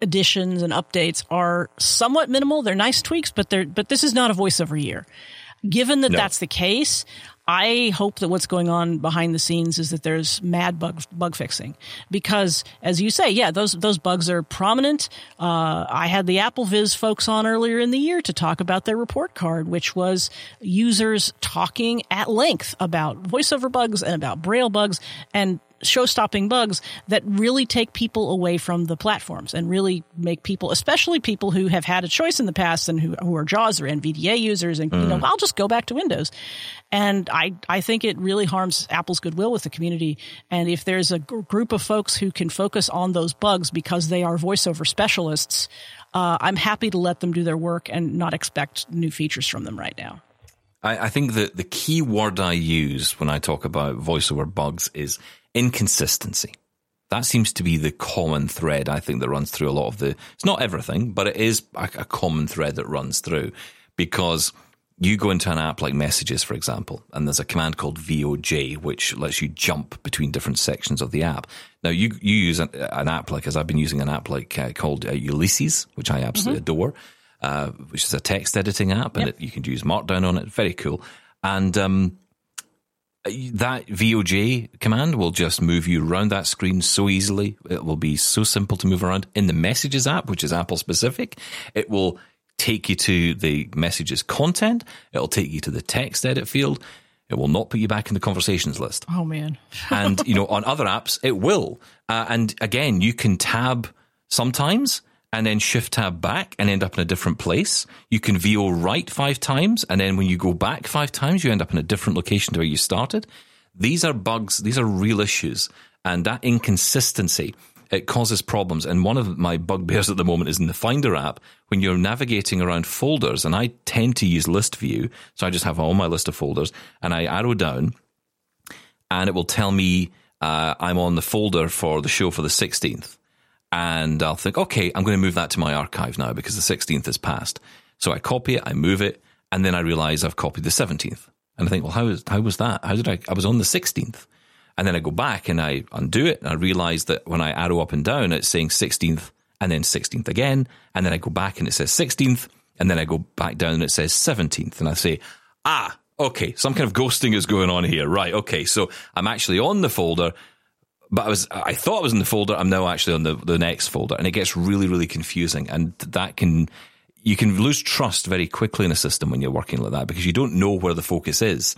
additions and updates are somewhat minimal, they're nice tweaks, but this is not a VoiceOver year. Given that that's the case, I hope that what's going on behind the scenes is that there's mad bug fixing. Because, as you say, those bugs are prominent. I had the Apple Viz folks on earlier in the year to talk about their report card, which was users talking at length about VoiceOver bugs and about Braille bugs and show-stopping bugs that really take people away from the platforms and really make people, especially people who have had a choice in the past and who are JAWS or NVDA users, and I'll just go back to Windows. And I think it really harms Apple's goodwill with the community. And if there's a group of folks who can focus on those bugs because they are VoiceOver specialists, I'm happy to let them do their work and not expect new features from them right now. I think that the key word I use when I talk about VoiceOver bugs is inconsistency. That seems to be the common thread, I think, that runs through a lot of it's not everything, but it is a common thread that runs through, because you go into an app like Messages, for example, and there's a command called VOJ, which lets you jump between different sections of the app. Now, you use an app like, as I've been using an app like called Ulysses, which I absolutely adore, which is a text editing app, and you can use Markdown on it. Very cool. And that VOJ command will just move you around that screen so easily. It will be so simple to move around. In the Messages app, which is Apple specific, it will take you to the Messages content. It'll take you to the text edit field. It will not put you back in the conversations list. Oh, man. And, on other apps, it will. And again, you can tab sometimes and then shift tab back and end up in a different place. You can VO right 5 times, and then when you go back 5 times, you end up in a different location to where you started. These are bugs. These are real issues. And that inconsistency, it causes problems. And one of my bugbears at the moment is in the Finder app, when you're navigating around folders, and I tend to use list view, so I just have all my list of folders, and I arrow down, and it will tell me I'm on the folder for the show for the 16th. And I'll think, okay, I'm going to move that to my archive now because the 16th is past. So I copy it, I move it, and then I realize I've copied the 17th. And I think, well, how was that? How did I was on the 16th. And then I go back and I undo it, and I realize that when I arrow up and down, it's saying 16th and then 16th again. And then I go back and it says 16th, and then I go back down and it says 17th. And I say, okay, some kind of ghosting is going on here. Right, okay, so I'm actually on the folder, but I thought I was in the folder. I'm now actually on the next folder. And it gets really, really confusing. And you can lose trust very quickly in a system when you're working like that, because you don't know where the focus is.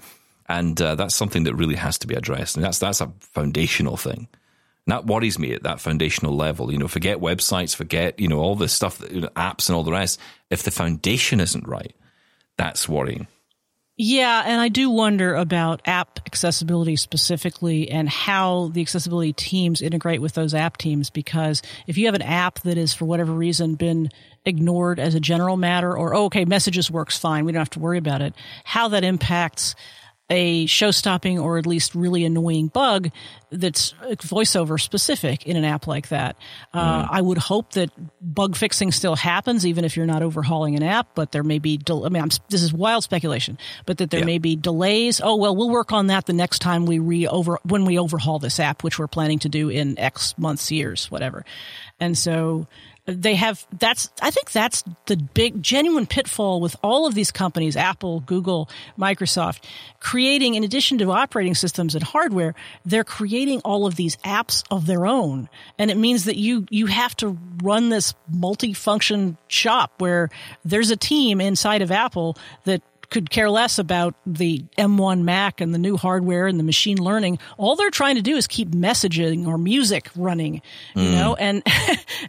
And that's something that really has to be addressed. And that's a foundational thing. And that worries me at that foundational level. Forget websites, forget, all this stuff, apps and all the rest. If the foundation isn't right, that's worrying. Yeah, and I do wonder about app accessibility specifically and how the accessibility teams integrate with those app teams, because if you have an app that is, for whatever reason, been ignored as a general matter, or, Messages works fine, we don't have to worry about it, how that impacts a show-stopping or at least really annoying bug that's VoiceOver specific in an app like that. I would hope that bug fixing still happens, even if you're not overhauling an app, but there may be, this is wild speculation, but that there may be delays. Oh, well, we'll work on that the next time when we overhaul this app, which we're planning to do in X months, years, whatever. And so I think that's the big genuine pitfall with all of these companies, Apple, Google, Microsoft, creating, in addition to operating systems and hardware, they're creating all of these apps of their own. And it means that you have to run this multifunction shop where there's a team inside of Apple that could care less about the M1 Mac and the new hardware and the machine learning. All they're trying to do is keep messaging or music running, and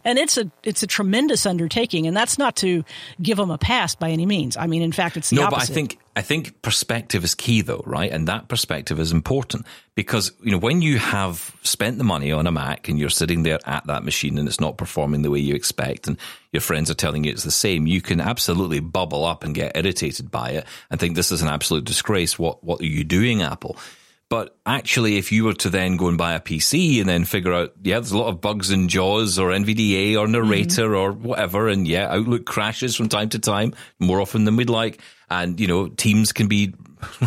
it's a tremendous undertaking, and that's not to give them a pass by any means. I mean, in fact, it's the opposite. But I think perspective is key, though, right? And that perspective is important, because when you have spent the money on a Mac and you're sitting there at that machine and it's not performing the way you expect, and your friends are telling you it's the same, you can absolutely bubble up and get irritated by it and think, this is an absolute disgrace. What are you doing, Apple? But actually, if you were to then go and buy a PC and then figure out, yeah, there's a lot of bugs in JAWS or NVDA or Narrator or whatever, and yeah, Outlook crashes from time to time, more often than we'd like, and, you know, Teams can be,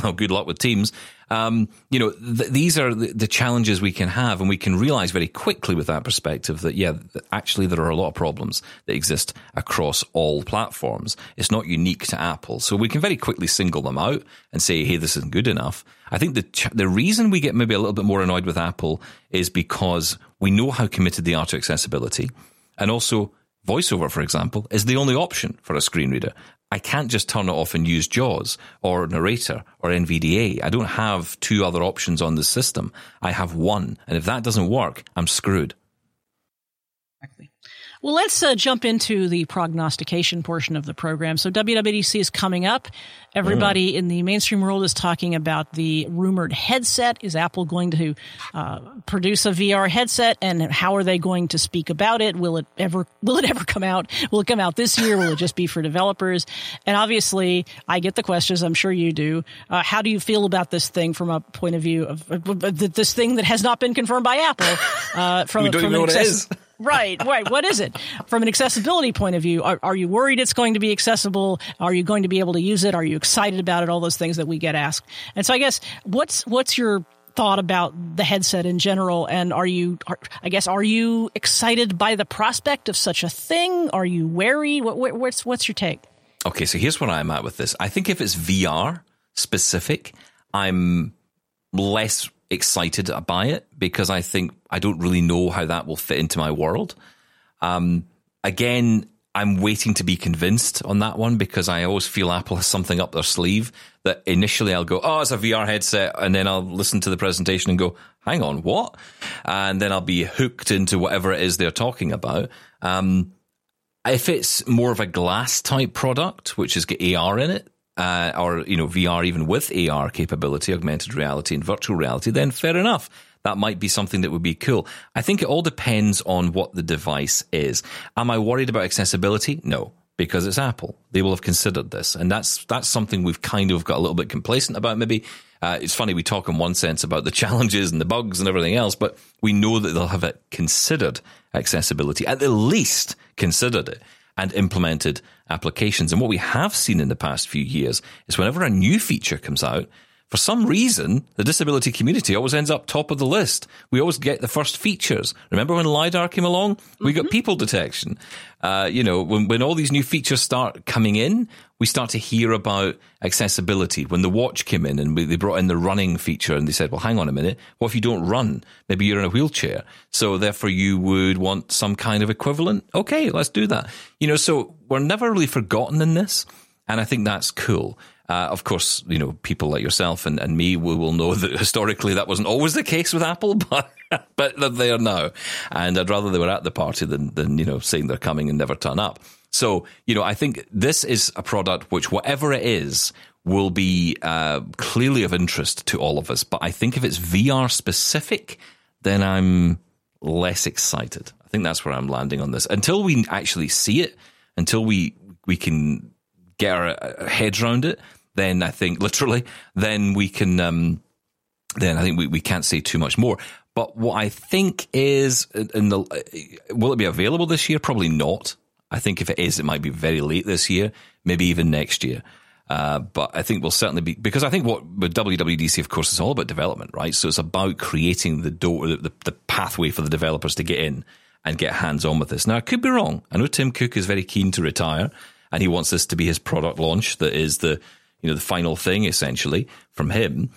well, good luck with Teams. You know, these are the challenges we can have, and we can realize very quickly with that perspective that, yeah, actually there are a lot of problems that exist across all platforms. It's not unique to Apple. So we can very quickly single them out and say, hey, this isn't good enough. I think the reason we get maybe a little bit more annoyed with Apple is because we know how committed they are to accessibility. And also VoiceOver, for example, is the only option for a screen reader. I can't just turn it off and use JAWS or Narrator or NVDA. I don't have two other options on the system. I have one. And if that doesn't work, I'm screwed. Exactly. Well, let's jump into the prognostication portion of the program. So WWDC is coming up. Everybody in the mainstream world is talking about the rumored headset. Is Apple going to produce a VR headset, and how are they going to speak about it? Will it ever come out? Will it come out this year? Will it just be for developers? And obviously, I get the questions. I'm sure you do. How do you feel about this thing from a point of view of this thing that has not been confirmed by Apple? We don't even know what it is. Right. What is it? From an accessibility point of view, are you worried it's going to be accessible? Are you going to be able to use it? Are you excited about it? All those things that we get asked. And so I guess what's your thought about the headset in general? And are you excited by the prospect of such a thing? Are you wary? What's your take? Okay, so here's where I'm at with this. I think if it's VR specific, I'm less excited by it because I think I don't really know how that will fit into my world. Again, I'm waiting to be convinced on that one because I always feel Apple has something up their sleeve that initially I'll go, oh, it's a VR headset, and then I'll listen to the presentation and go, hang on, what? And then I'll be hooked into whatever it is they're talking about. If it's more of a glass type product, which has got AR in it, or, you know, VR even with AR capability, augmented reality and virtual reality, then fair enough. That might be something that would be cool. I think it all depends on what the device is. Am I worried about accessibility? No, because it's Apple. They will have considered this. And that's something we've kind of got a little bit complacent about maybe. It's funny, we talk in one sense about the challenges and the bugs and everything else, but we know that they'll have considered accessibility, at the least considered it, and implemented applications. And what we have seen in the past few years is whenever a new feature comes out, for some reason, the disability community always ends up top of the list. We always get the first features. Remember when LiDAR came along? We got People Detection. You know, when all these new features start coming in, we start to hear about accessibility. When the watch came in and they brought in the running feature and they said, well, hang on a minute, what if you don't run? Maybe you're in a wheelchair. So therefore you would want some kind of equivalent. Okay, let's do that. You know, so we're never really forgotten in this. And I think that's cool. Of course, you know, people like yourself and me, we will know that historically that wasn't always the case with Apple, but they are now. And I'd rather they were at the party than, you know, saying they're coming and never turn up. So, you know, I think this is a product which, whatever it is, will be clearly of interest to all of us. But I think if it's VR specific, then I'm less excited. I think that's where I'm landing on this. Until we actually see it, until we can get our heads around it, then I think literally, then we can, then I think we can't say too much more. But what I think is, will it be available this year? Probably not. I think if it is, it might be very late this year, maybe even next year. But I think we'll certainly be, because I think with WWDC, of course, it's all about development, right? So it's about creating the door, the pathway for the developers to get in and get hands on with this. Now, I could be wrong. I know Tim Cook is very keen to retire, and he wants this to be his product launch that is the, you know, the final thing essentially from him.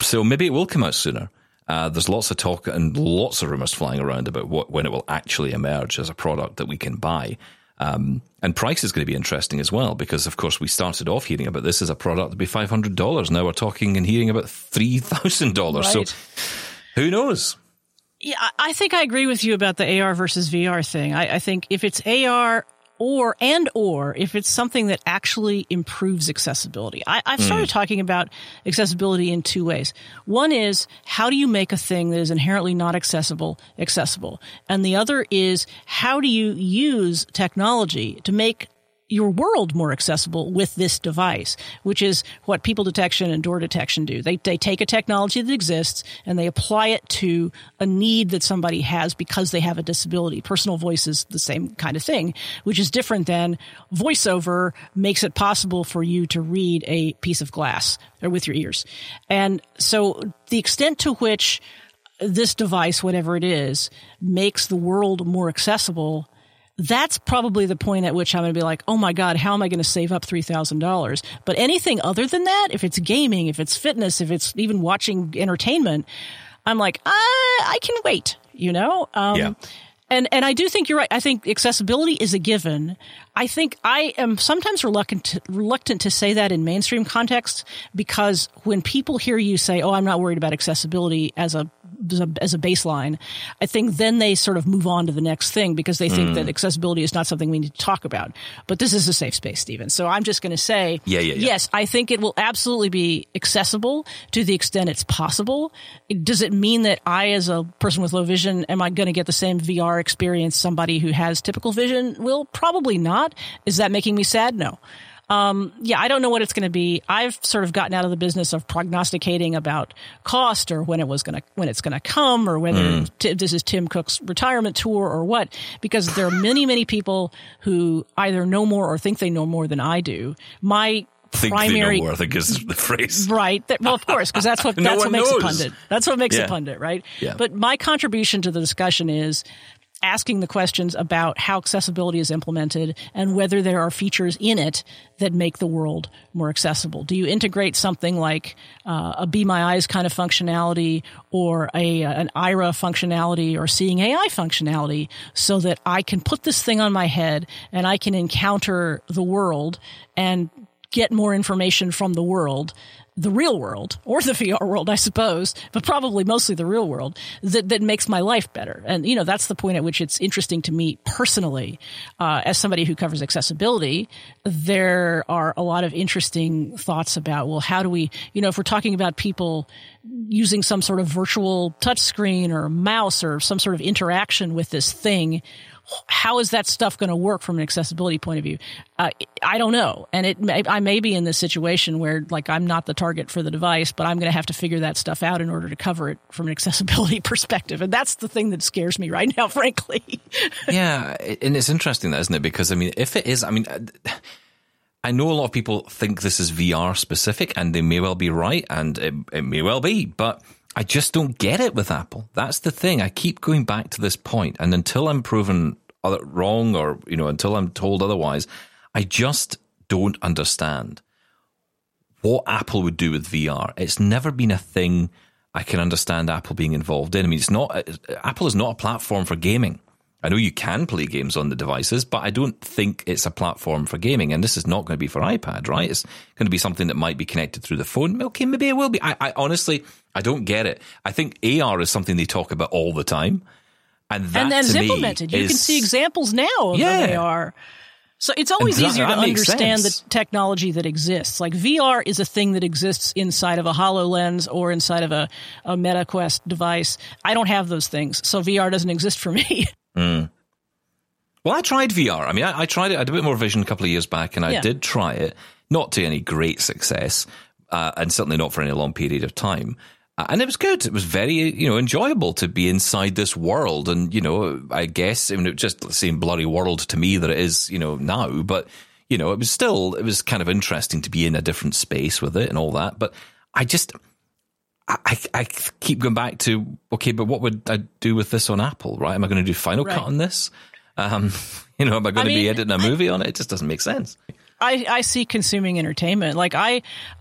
So maybe it will come out sooner. There's lots of talk and lots of rumors flying around about when it will actually emerge as a product that we can buy. And price is going to be interesting as well, because of course we started off hearing about this as a product that'd be $500. Now we're talking and hearing about $3,000. Right. So who knows? Yeah, I think I agree with you about the AR versus VR thing. I think if it's AR, or if it's something that actually improves accessibility. I've started talking about accessibility in two ways. One is, how do you make a thing that is inherently not accessible? And the other is, how do you use technology to make your world more accessible with this device, which is what people detection and door detection do. They take a technology that exists and they apply it to a need that somebody has because they have a disability. Personal voice is the same kind of thing, which is different than VoiceOver makes it possible for you to read a piece of glass or with your ears. And so the extent to which this device, whatever it is, makes the world more accessible, that's probably the point at which I'm going to be like, oh my God, how am I going to save up $3,000? But anything other than that, if it's gaming, if it's fitness, if it's even watching entertainment, I'm like, I can wait, you know? And I do think you're right. I think accessibility is a given. I think I am sometimes reluctant to say that in mainstream context, because when people hear you say, oh, I'm not worried about accessibility as a baseline, I think then they sort of move on to the next thing because they think that accessibility is not something we need to talk about. But this is a safe space, Stephen. So I'm just going to say, yes, I think it will absolutely be accessible to the extent it's possible. Does it mean that I, as a person with low vision, am I going to get the same VR experience somebody who has typical vision will? Probably not. Is that making me sad? No. I don't know what it's going to be. I've sort of gotten out of the business of prognosticating about cost or when it's going to come or whether this is Tim Cook's retirement tour or what, because there are many, many people who either know more or think they know more than I do. I think is the phrase. Right. Well, of course, because that's what makes a pundit. That's what makes a pundit, right? Yeah. But my contribution to the discussion is asking the questions about how accessibility is implemented and whether there are features in it that make the world more accessible. Do you integrate something like a Be My Eyes kind of functionality or an IRA functionality or Seeing AI functionality so that I can put this thing on my head and I can encounter the world and get more information from the world, the real world, or the VR world, I suppose, but probably mostly the real world, that makes my life better. And, that's the point at which it's interesting to me personally. As somebody who covers accessibility, there are a lot of interesting thoughts about, well, how do we, if we're talking about people using some sort of virtual touchscreen or mouse or some sort of interaction with this thing, how is that stuff going to work from an accessibility point of view? I don't know. And I may be in this situation where, like, I'm not the target for the device, but I'm going to have to figure that stuff out in order to cover it from an accessibility perspective. And that's the thing that scares me right now, frankly. Yeah. And it's interesting, isn't it? Because, I know a lot of people think this is VR specific, and they may well be right, and it may well be, but I just don't get it with Apple. That's the thing. I keep going back to this point, and until I'm proven wrong or, until I'm told otherwise, I just don't understand what Apple would do with VR. It's never been a thing I can understand Apple being involved in. I mean, Apple is not a platform for gaming. I know you can play games on the devices, but I don't think it's a platform for gaming. And this is not going to be for iPad, right? It's going to be something that might be connected through the phone. Okay, maybe it will be. I honestly, I don't get it. I think AR is something they talk about all the time. And that's implemented. You can see examples now of AR. So it's always easier to understand the technology that exists. Like VR is a thing that exists inside of a HoloLens or inside of a MetaQuest device. I don't have those things, so VR doesn't exist for me. Mm. Well, I tried VR. I mean, I tried it. I had a bit more vision a couple of years back, and I did try it, not to any great success, and certainly not for any long period of time. And it was good. It was very, enjoyable to be inside this world. And, I guess, it just the same blurry world to me that it is, now. But, it was kind of interesting to be in a different space with it and all that. But I keep going back to, okay, but what would I do with this on Apple, right? Am I going to do Final Cut on this? Am I going to be editing a movie on it? It just doesn't make sense. I see consuming entertainment. Like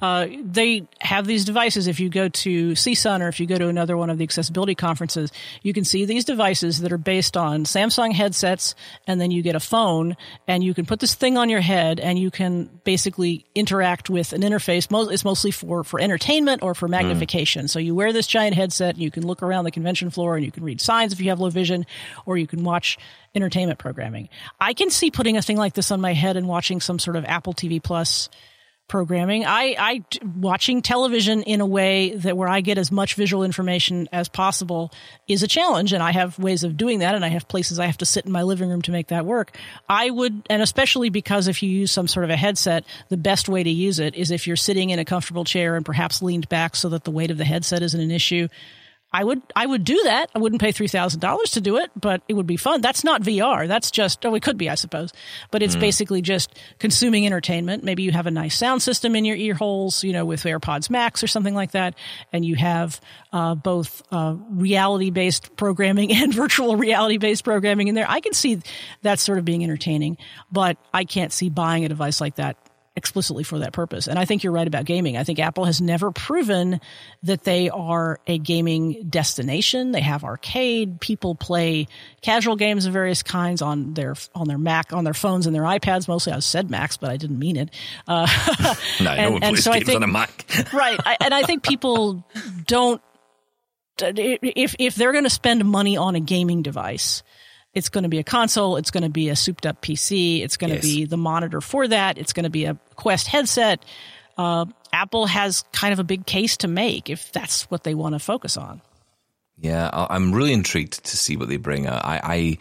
they have these devices. If you go to CSUN or if you go to another one of the accessibility conferences, you can see these devices that are based on Samsung headsets, and then you get a phone and you can put this thing on your head and you can basically interact with an interface. It's mostly for entertainment or for magnification. Mm. So you wear this giant headset and you can look around the convention floor and you can read signs if you have low vision, or you can watch entertainment programming. I can see putting a thing like this on my head and watching some sort of Apple TV Plus programming. I watching television in a way that where I get as much visual information as possible is a challenge, and I have ways of doing that, and I have places I have to sit in my living room to make that work. I would, and especially because if you use some sort of a headset, the best way to use it is if you're sitting in a comfortable chair and perhaps leaned back so that the weight of the headset isn't an issue. I would do that. I wouldn't pay $3,000 to do it, but it would be fun. That's not VR. That's just, oh, it could be, I suppose. But it's basically just consuming entertainment. Maybe you have a nice sound system in your ear holes, you know, with AirPods Max or something like that. And you have both reality-based programming and virtual reality-based programming in there. I can see that sort of being entertaining, but I can't see buying a device like that explicitly for that purpose. And I think you're right about gaming. I think Apple has never proven that they are a gaming destination. They have arcade. People play casual games of various kinds on their Mac, on their phones and their iPads mostly. I said Macs, but I didn't mean it. No, no one plays games on a Mac. Right. I think people don't... If they're going to spend money on a gaming device... It's going to be a console. It's going to be a souped-up PC. It's going to be the monitor for that. It's going to be a Quest headset. Apple has kind of a big case to make if that's what they want to focus on. Yeah, I'm really intrigued to see what they bring. I'm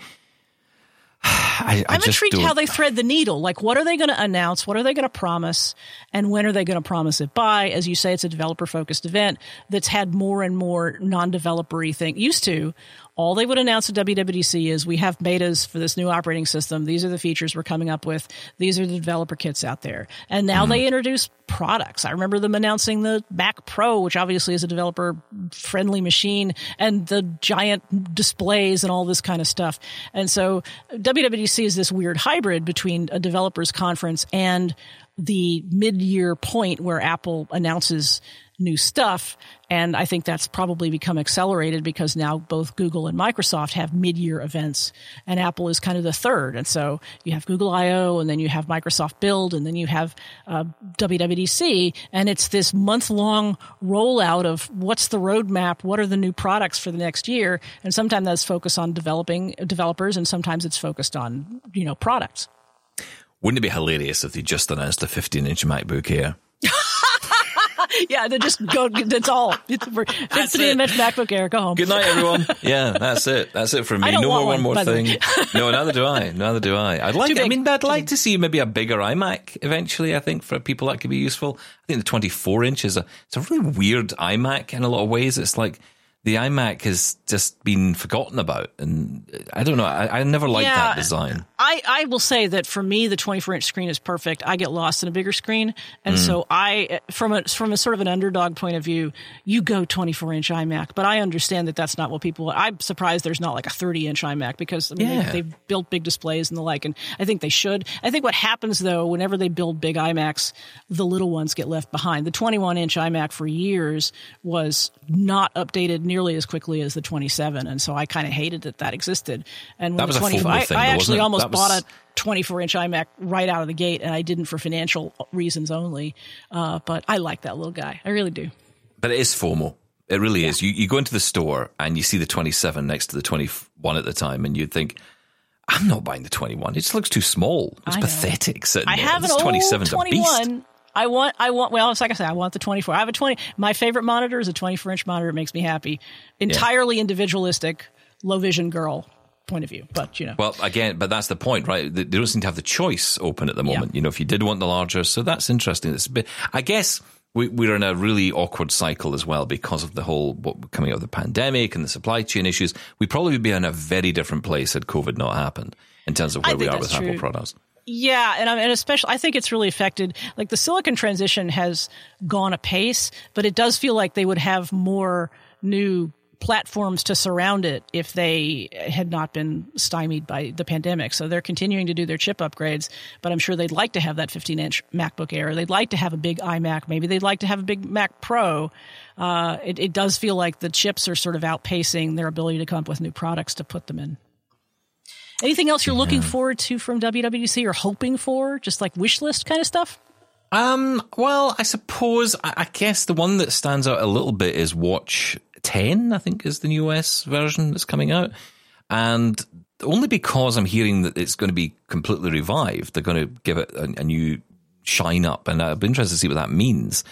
just intrigued how they thread the needle. Like, what are they going to announce? What are they going to promise? And when are they going to promise it by? As you say, it's a developer-focused event that's had more and more non-developer-y things. Used to, all they would announce at WWDC is, we have betas for this new operating system. These are the features we're coming up with. These are the developer kits out there. And now they introduce products. I remember them announcing the Mac Pro, which obviously is a developer-friendly machine, and the giant displays and all this kind of stuff. And so WWDC is this weird hybrid between a developers conference and the mid-year point where Apple announces new stuff. And I think that's probably become accelerated because now both Google and Microsoft have mid-year events, and Apple is kind of the third. And so you have Google I.O., and then you have Microsoft Build, and then you have WWDC. And it's this month-long rollout of what's the roadmap, what are the new products for the next year. And sometimes that's focused on developers, and sometimes it's focused on, you know, products. Wouldn't it be hilarious if they just announced a 15-inch MacBook Air? Yeah, they just go. That's all. It's an immense MacBook Air. Go home. Good night, everyone. Yeah, that's it. That's it for me. No more, one more thing. No, neither do I. I'd like to see maybe a bigger iMac eventually. I think for people that could be useful. I think the 24-inch it's a really weird iMac in a lot of ways. It's like the iMac has just been forgotten about, and I don't know. I never liked that design. I will say that for me, the 24-inch screen is perfect. I get lost in a bigger screen, and so I, from a sort of an underdog point of view, you go 24-inch iMac. But I understand that that's not what people. I'm surprised there's not like a 30-inch iMac because they've built big displays and the like, and I think they should. I think what happens though, whenever they build big iMacs, the little ones get left behind. The 21-inch iMac for years was not updated nearly as quickly as the 27, and so I kind of hated that existed. And that was a FOMO thing, I actually almost bought a 24-inch iMac right out of the gate, and I didn't for financial reasons only. But I like that little guy, I really do. But it is FOMO. It really is. You go into the store and you see the 27 next to the 21 at the time, and you'd think, I'm not buying the 21. It just looks too small. It's pathetic. I have an old 21. I want. Well, it's like I said, I want the 24. I have a 20. My favorite monitor is a 24-inch monitor. It makes me happy. Entirely individualistic, low vision girl point of view. But you know. Well, again, but that's the point, right? They don't seem to have the choice open at the moment. Yeah. You know, if you did want the larger, so that's interesting. It's a bit, I guess we're in a really awkward cycle as well because of the whole what coming out of the pandemic and the supply chain issues. We probably would be in a very different place had COVID not happened in terms of where we are with Apple products. Yeah, and especially I think it's really affected, like the silicon transition has gone apace, but it does feel like they would have more new platforms to surround it if they had not been stymied by the pandemic. So they're continuing to do their chip upgrades, but I'm sure they'd like to have that 15-inch MacBook Air. They'd like to have a big iMac. Maybe they'd like to have a big Mac Pro. It does feel like the chips are sort of outpacing their ability to come up with new products to put them in. Anything else you're looking forward to from WWDC or hoping for, just like wish list kind of stuff? Well, I suppose, I guess the one that stands out a little bit is Watch 10, I think is the new OS version that's coming out. And only because I'm hearing that it's going to be completely revived, they're going to give it a new shine up, and I'd be interested to see what that means.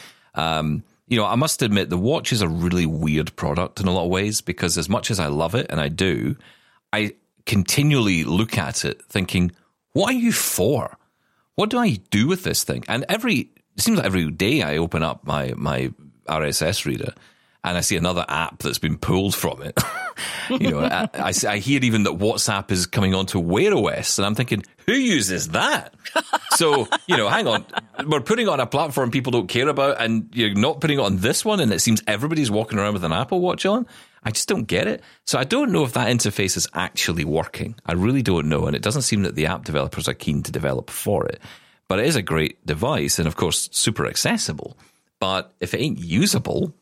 You know, I must admit, the watch is a really weird product in a lot of ways, because as much as I love it, and I do, I continually look at it thinking, what are you for? What do I do with this thing? And it seems like every day I open up my RSS reader and I see another app that's been pulled from it. You know, I hear even that WhatsApp is coming onto Wear OS, and I'm thinking, who uses that? So, you know, hang on, we're putting on a platform people don't care about, and you're not putting it on this one, and it seems everybody's walking around with an Apple Watch on. I just don't get it. So I don't know if that interface is actually working. I really don't know, and it doesn't seem that the app developers are keen to develop for it. But it is a great device, and of course, super accessible. But if it ain't usable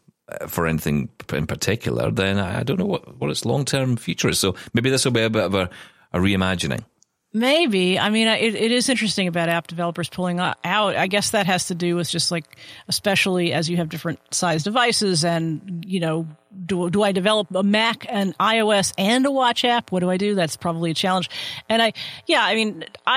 for anything in particular, then I don't know what its long-term future is. So maybe this will be a bit of a reimagining. Maybe. I mean, it is interesting about app developers pulling out. I guess that has to do with just like, especially as you have different size devices and, you know, do I develop a Mac and iOS and a watch app? What do I do? That's probably a challenge. And I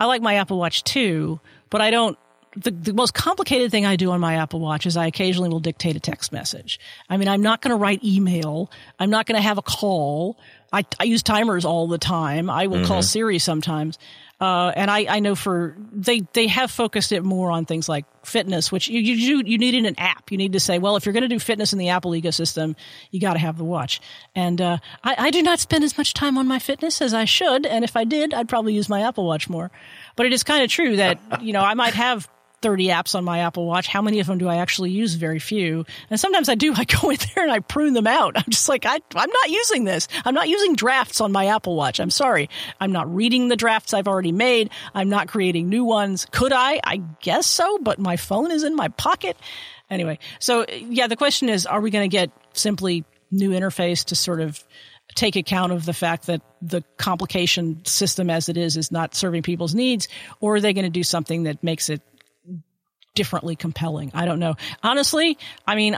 like my Apple Watch too, but I don't. The most complicated thing I do on my Apple Watch is I occasionally will dictate a text message. I mean, I'm not going to write email. I'm not going to have a call. I use timers all the time. I will call Siri sometimes. And I know they have focused it more on things like fitness, which you need in an app. You need to say, well, if you're going to do fitness in the Apple ecosystem, you got to have the watch. And I do not spend as much time on my fitness as I should. And if I did, I'd probably use my Apple Watch more. But it is kind of true that, you know, I might have 30 apps on my Apple Watch. How many of them do I actually use? Very few. And sometimes I do. I go in there and I prune them out. I'm just like, I'm not using this. I'm not using drafts on my Apple Watch. I'm sorry. I'm not reading the drafts I've already made. I'm not creating new ones. Could I? I guess so, but my phone is in my pocket. Anyway, so yeah, the question is, are we going to get simply new interface to sort of take account of the fact that the complication system as it is not serving people's needs? Or are they going to do something that makes it differently compelling? I don't know. Honestly, I mean,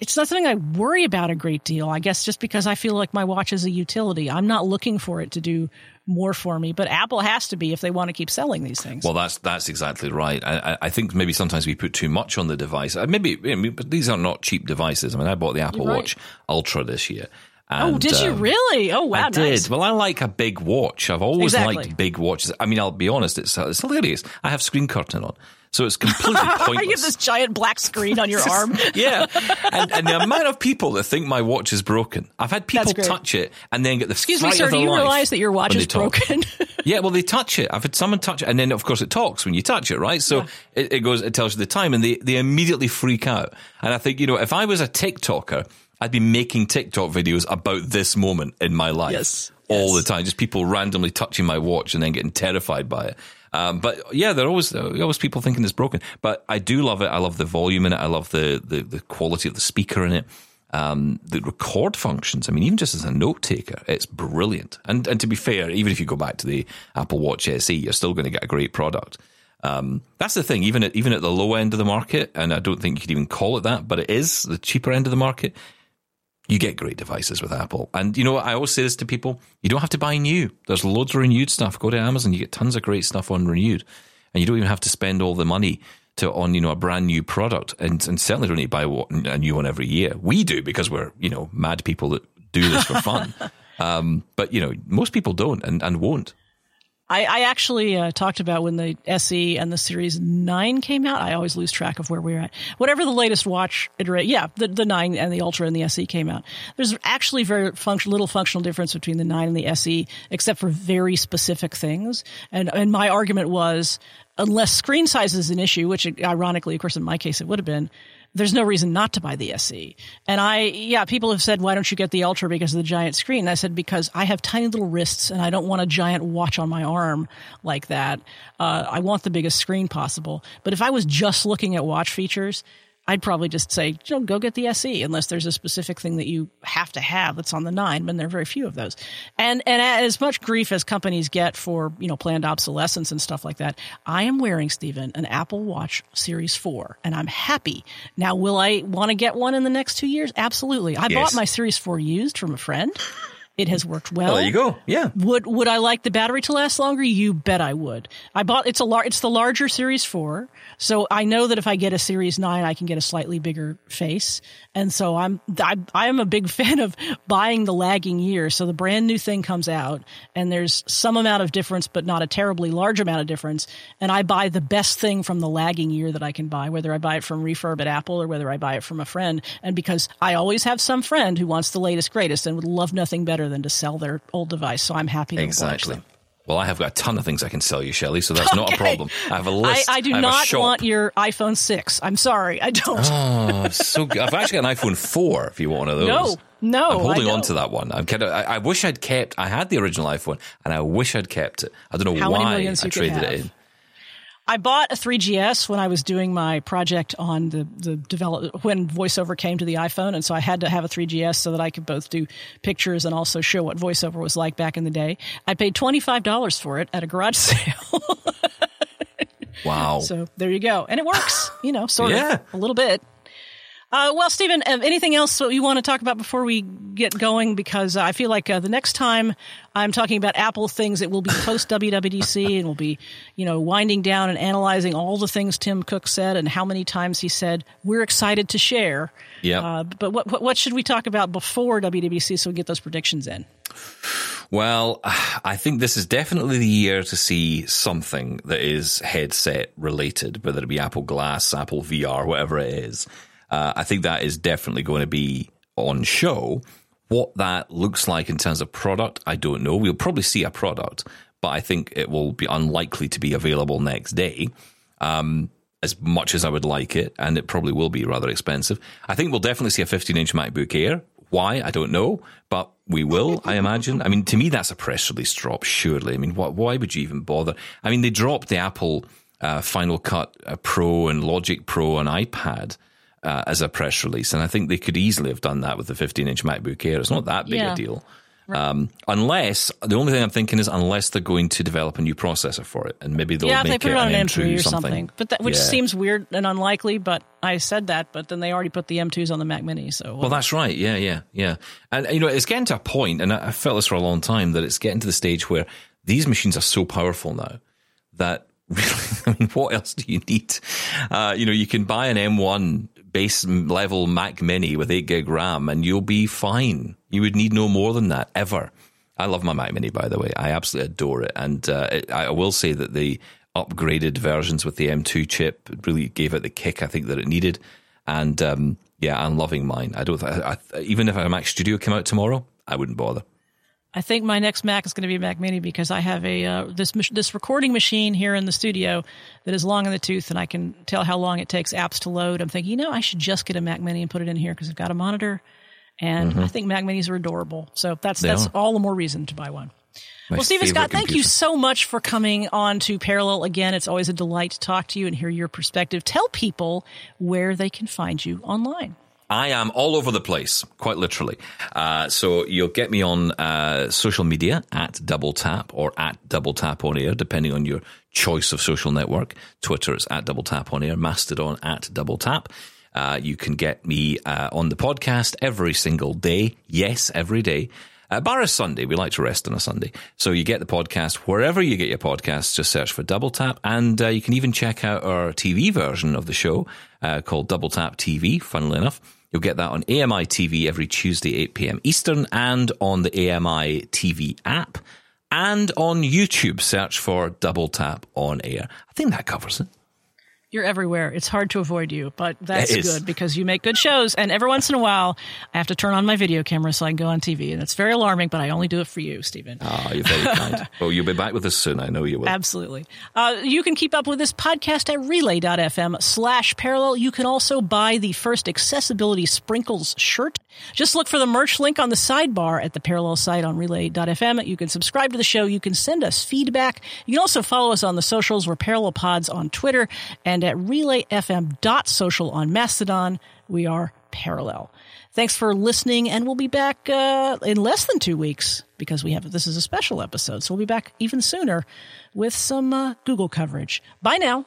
it's not something I worry about a great deal, I guess, just because I feel like my watch is a utility. I'm not looking for it to do more for me, but Apple has to be if they want to keep selling these things. Well, that's exactly right. I think maybe sometimes we put too much on the device. But these are not cheap devices. I mean, I bought the Apple Watch Ultra this year. And, did you really? Oh, wow, I did. Well, I like a big watch. I've always liked big watches. I mean, I'll be honest, it's hilarious. I have screen curtain on, so it's completely pointless. You have this giant black screen on your arm. Yeah, and the amount of people that think my watch is broken. I've had people touch it and then get the excuse me, sir, do you realize that your watch is broken? Yeah, well, they touch it. I've had someone touch it, and then, of course, it talks when you touch it, right? So it tells you the time, and they immediately freak out. And I think, you know, if I was a TikToker, I'd be making TikTok videos about this moment in my life all the time. Just people randomly touching my watch and then getting terrified by it. But yeah, there are always people thinking it's broken. But I do love it. I love the volume in it. I love the quality of the speaker in it. The record functions. I mean, even just as a note taker, it's brilliant. And to be fair, even if you go back to the Apple Watch SE, you're still going to get a great product. That's the thing. Even at the low end of the market, and I don't think you could even call it that, but it is the cheaper end of the market. You get great devices with Apple. And, you know, I always say this to people, you don't have to buy new. There's loads of renewed stuff. Go to Amazon, you get tons of great stuff on renewed. And you don't even have to spend all the money on, you know, a brand new product. And certainly don't need to buy a new one every year. We do, because we're, you know, mad people that do this for fun. But, you know, most people don't and won't. I actually talked about when the SE and the Series 9 came out. I always lose track of where we were at. Whatever the latest watch iteration, the 9 and the Ultra and the SE came out. There's actually very little functional difference between the 9 and the SE, except for very specific things. And my argument was, unless screen size is an issue, which ironically, of course, in my case, it would have been, there's no reason not to buy the SE. And people have said, why don't you get the Ultra because of the giant screen? And I said, because I have tiny little wrists and I don't want a giant watch on my arm like that. I want the biggest screen possible. But if I was just looking at watch features, I'd probably just say, you know, go get the SE unless there's a specific thing that you have to have that's on the 9, but there are very few of those. And as much grief as companies get for, you know, planned obsolescence and stuff like that, I am wearing, Stephen, an Apple Watch Series 4, and I'm happy. Now, will I want to get one in the next 2 years? Absolutely. I bought my Series 4 used from a friend. It has worked well. There you go. Yeah. Would I like the battery to last longer? You bet I would. I bought it's the larger Series 4, so I know that if I get a Series 9, I can get a slightly bigger face. And so I am a big fan of buying the lagging year. So the brand new thing comes out, and there's some amount of difference, but not a terribly large amount of difference. And I buy the best thing from the lagging year that I can buy, whether I buy it from Refurb at Apple or whether I buy it from a friend. And because I always have some friend who wants the latest, greatest, and would love nothing better than to sell their old device, so I'm happy to watch them. Well, I have got a ton of things I can sell you, Shelley, so that's not a problem. I have a list. I do not want your iPhone 6. I'm sorry, I don't. Oh, so good. I've actually got an iPhone 4 if you want one of those. No. I'm holding on to that one. I'm kind of, I wish I'd kept, I had the original iPhone, and I wish I'd kept it. I don't know why I traded it in. I bought a 3GS when I was doing my project on the develop when VoiceOver came to the iPhone, and so I had to have a 3GS so that I could both do pictures and also show what VoiceOver was like back in the day. I paid $25 for it at a garage sale. Wow! So there you go, and it works, you know, sort of a little bit. Well, Stephen, anything else that you want to talk about before we get going? Because I feel like the next time I'm talking about Apple things, it will be post-WWDC and we'll be, you know, winding down and analyzing all the things Tim Cook said and how many times he said, we're excited to share. Yeah. But what should we talk about before WWDC so we get those predictions in? Well, I think this is definitely the year to see something that is headset related, whether it be Apple Glass, Apple VR, whatever it is. I think that is definitely going to be on show. What that looks like in terms of product, I don't know. We'll probably see a product, but I think it will be unlikely to be available next day, as much as I would like it, and it probably will be rather expensive. I think we'll definitely see a 15-inch MacBook Air. Why? I don't know, but we will, I imagine. I mean, to me, that's a press release drop, surely. I mean, why would you even bother? I mean, they dropped the Apple Final Cut Pro and Logic Pro on iPad as a press release, and I think they could easily have done that with the 15-inch MacBook Air. It's not that big a deal. Unless, the only thing I'm thinking is unless they're going to develop a new processor for it, and maybe they'll make they put it on an M2 or something. But that, which seems weird and unlikely, but I said that, but then they already put the M2s on the Mac Mini. So well, that's right. Yeah. And, you know, it's getting to a point, and I felt this for a long time, that it's getting to the stage where these machines are so powerful now that really, I mean, what else do you need? You know, you can buy an M1 base level Mac Mini with 8 gig RAM and you'll be fine. You would need no more than that ever. I love my Mac Mini, by the way. I absolutely adore it. And I will say that the upgraded versions with the M2 chip really gave it the kick I think that it needed. And I'm loving mine. I don't. Even if a Mac Studio came out tomorrow, I wouldn't bother. I think my next Mac is going to be a Mac Mini because I have a this recording machine here in the studio that is long in the tooth, and I can tell how long it takes apps to load. I'm thinking, you know, I should just get a Mac Mini and put it in here because I've got a monitor, and I think Mac Minis are adorable. So that's all the more reason to buy one. Well, Stephen Scott, thank you so much for coming on to Parallel again. It's always a delight to talk to you and hear your perspective. Tell people where they can find you online. I am all over the place, quite literally. So you'll get me on social media at Double Tap or at Double Tap On Air, depending on your choice of social network. Twitter is at Double Tap On Air, Mastodon at Double Tap. You can get me on the podcast every single day. Yes, every day. Bar is Sunday. We like to rest on a Sunday. So you get the podcast wherever you get your podcasts. Just search for Double Tap. And you can even check out our TV version of the show called Double Tap TV, funnily enough. You'll get that on AMI TV every Tuesday, 8 p.m. Eastern, and on the AMI TV app, and on YouTube. Search for Double Tap On Air. I think that covers it. You're everywhere. It's hard to avoid you, but that's good because you make good shows. And every once in a while, I have to turn on my video camera so I can go on TV. And it's very alarming, but I only do it for you, Stephen. Oh, you're very kind. Well, you'll be back with us soon. I know you will. Absolutely. You can keep up with this podcast at relay.fm/parallel. You can also buy the first Accessibility Sprinkles shirt. Just look for the merch link on the sidebar at the Parallel site on relay.fm. You can subscribe to the show. You can send us feedback. You can also follow us on the socials. We're Parallel Pods on Twitter, and at relayfm.social on Mastodon. We are Parallel. Thanks for listening, and we'll be back in less than 2 weeks because this is a special episode. So we'll be back even sooner with some Google coverage. Bye now.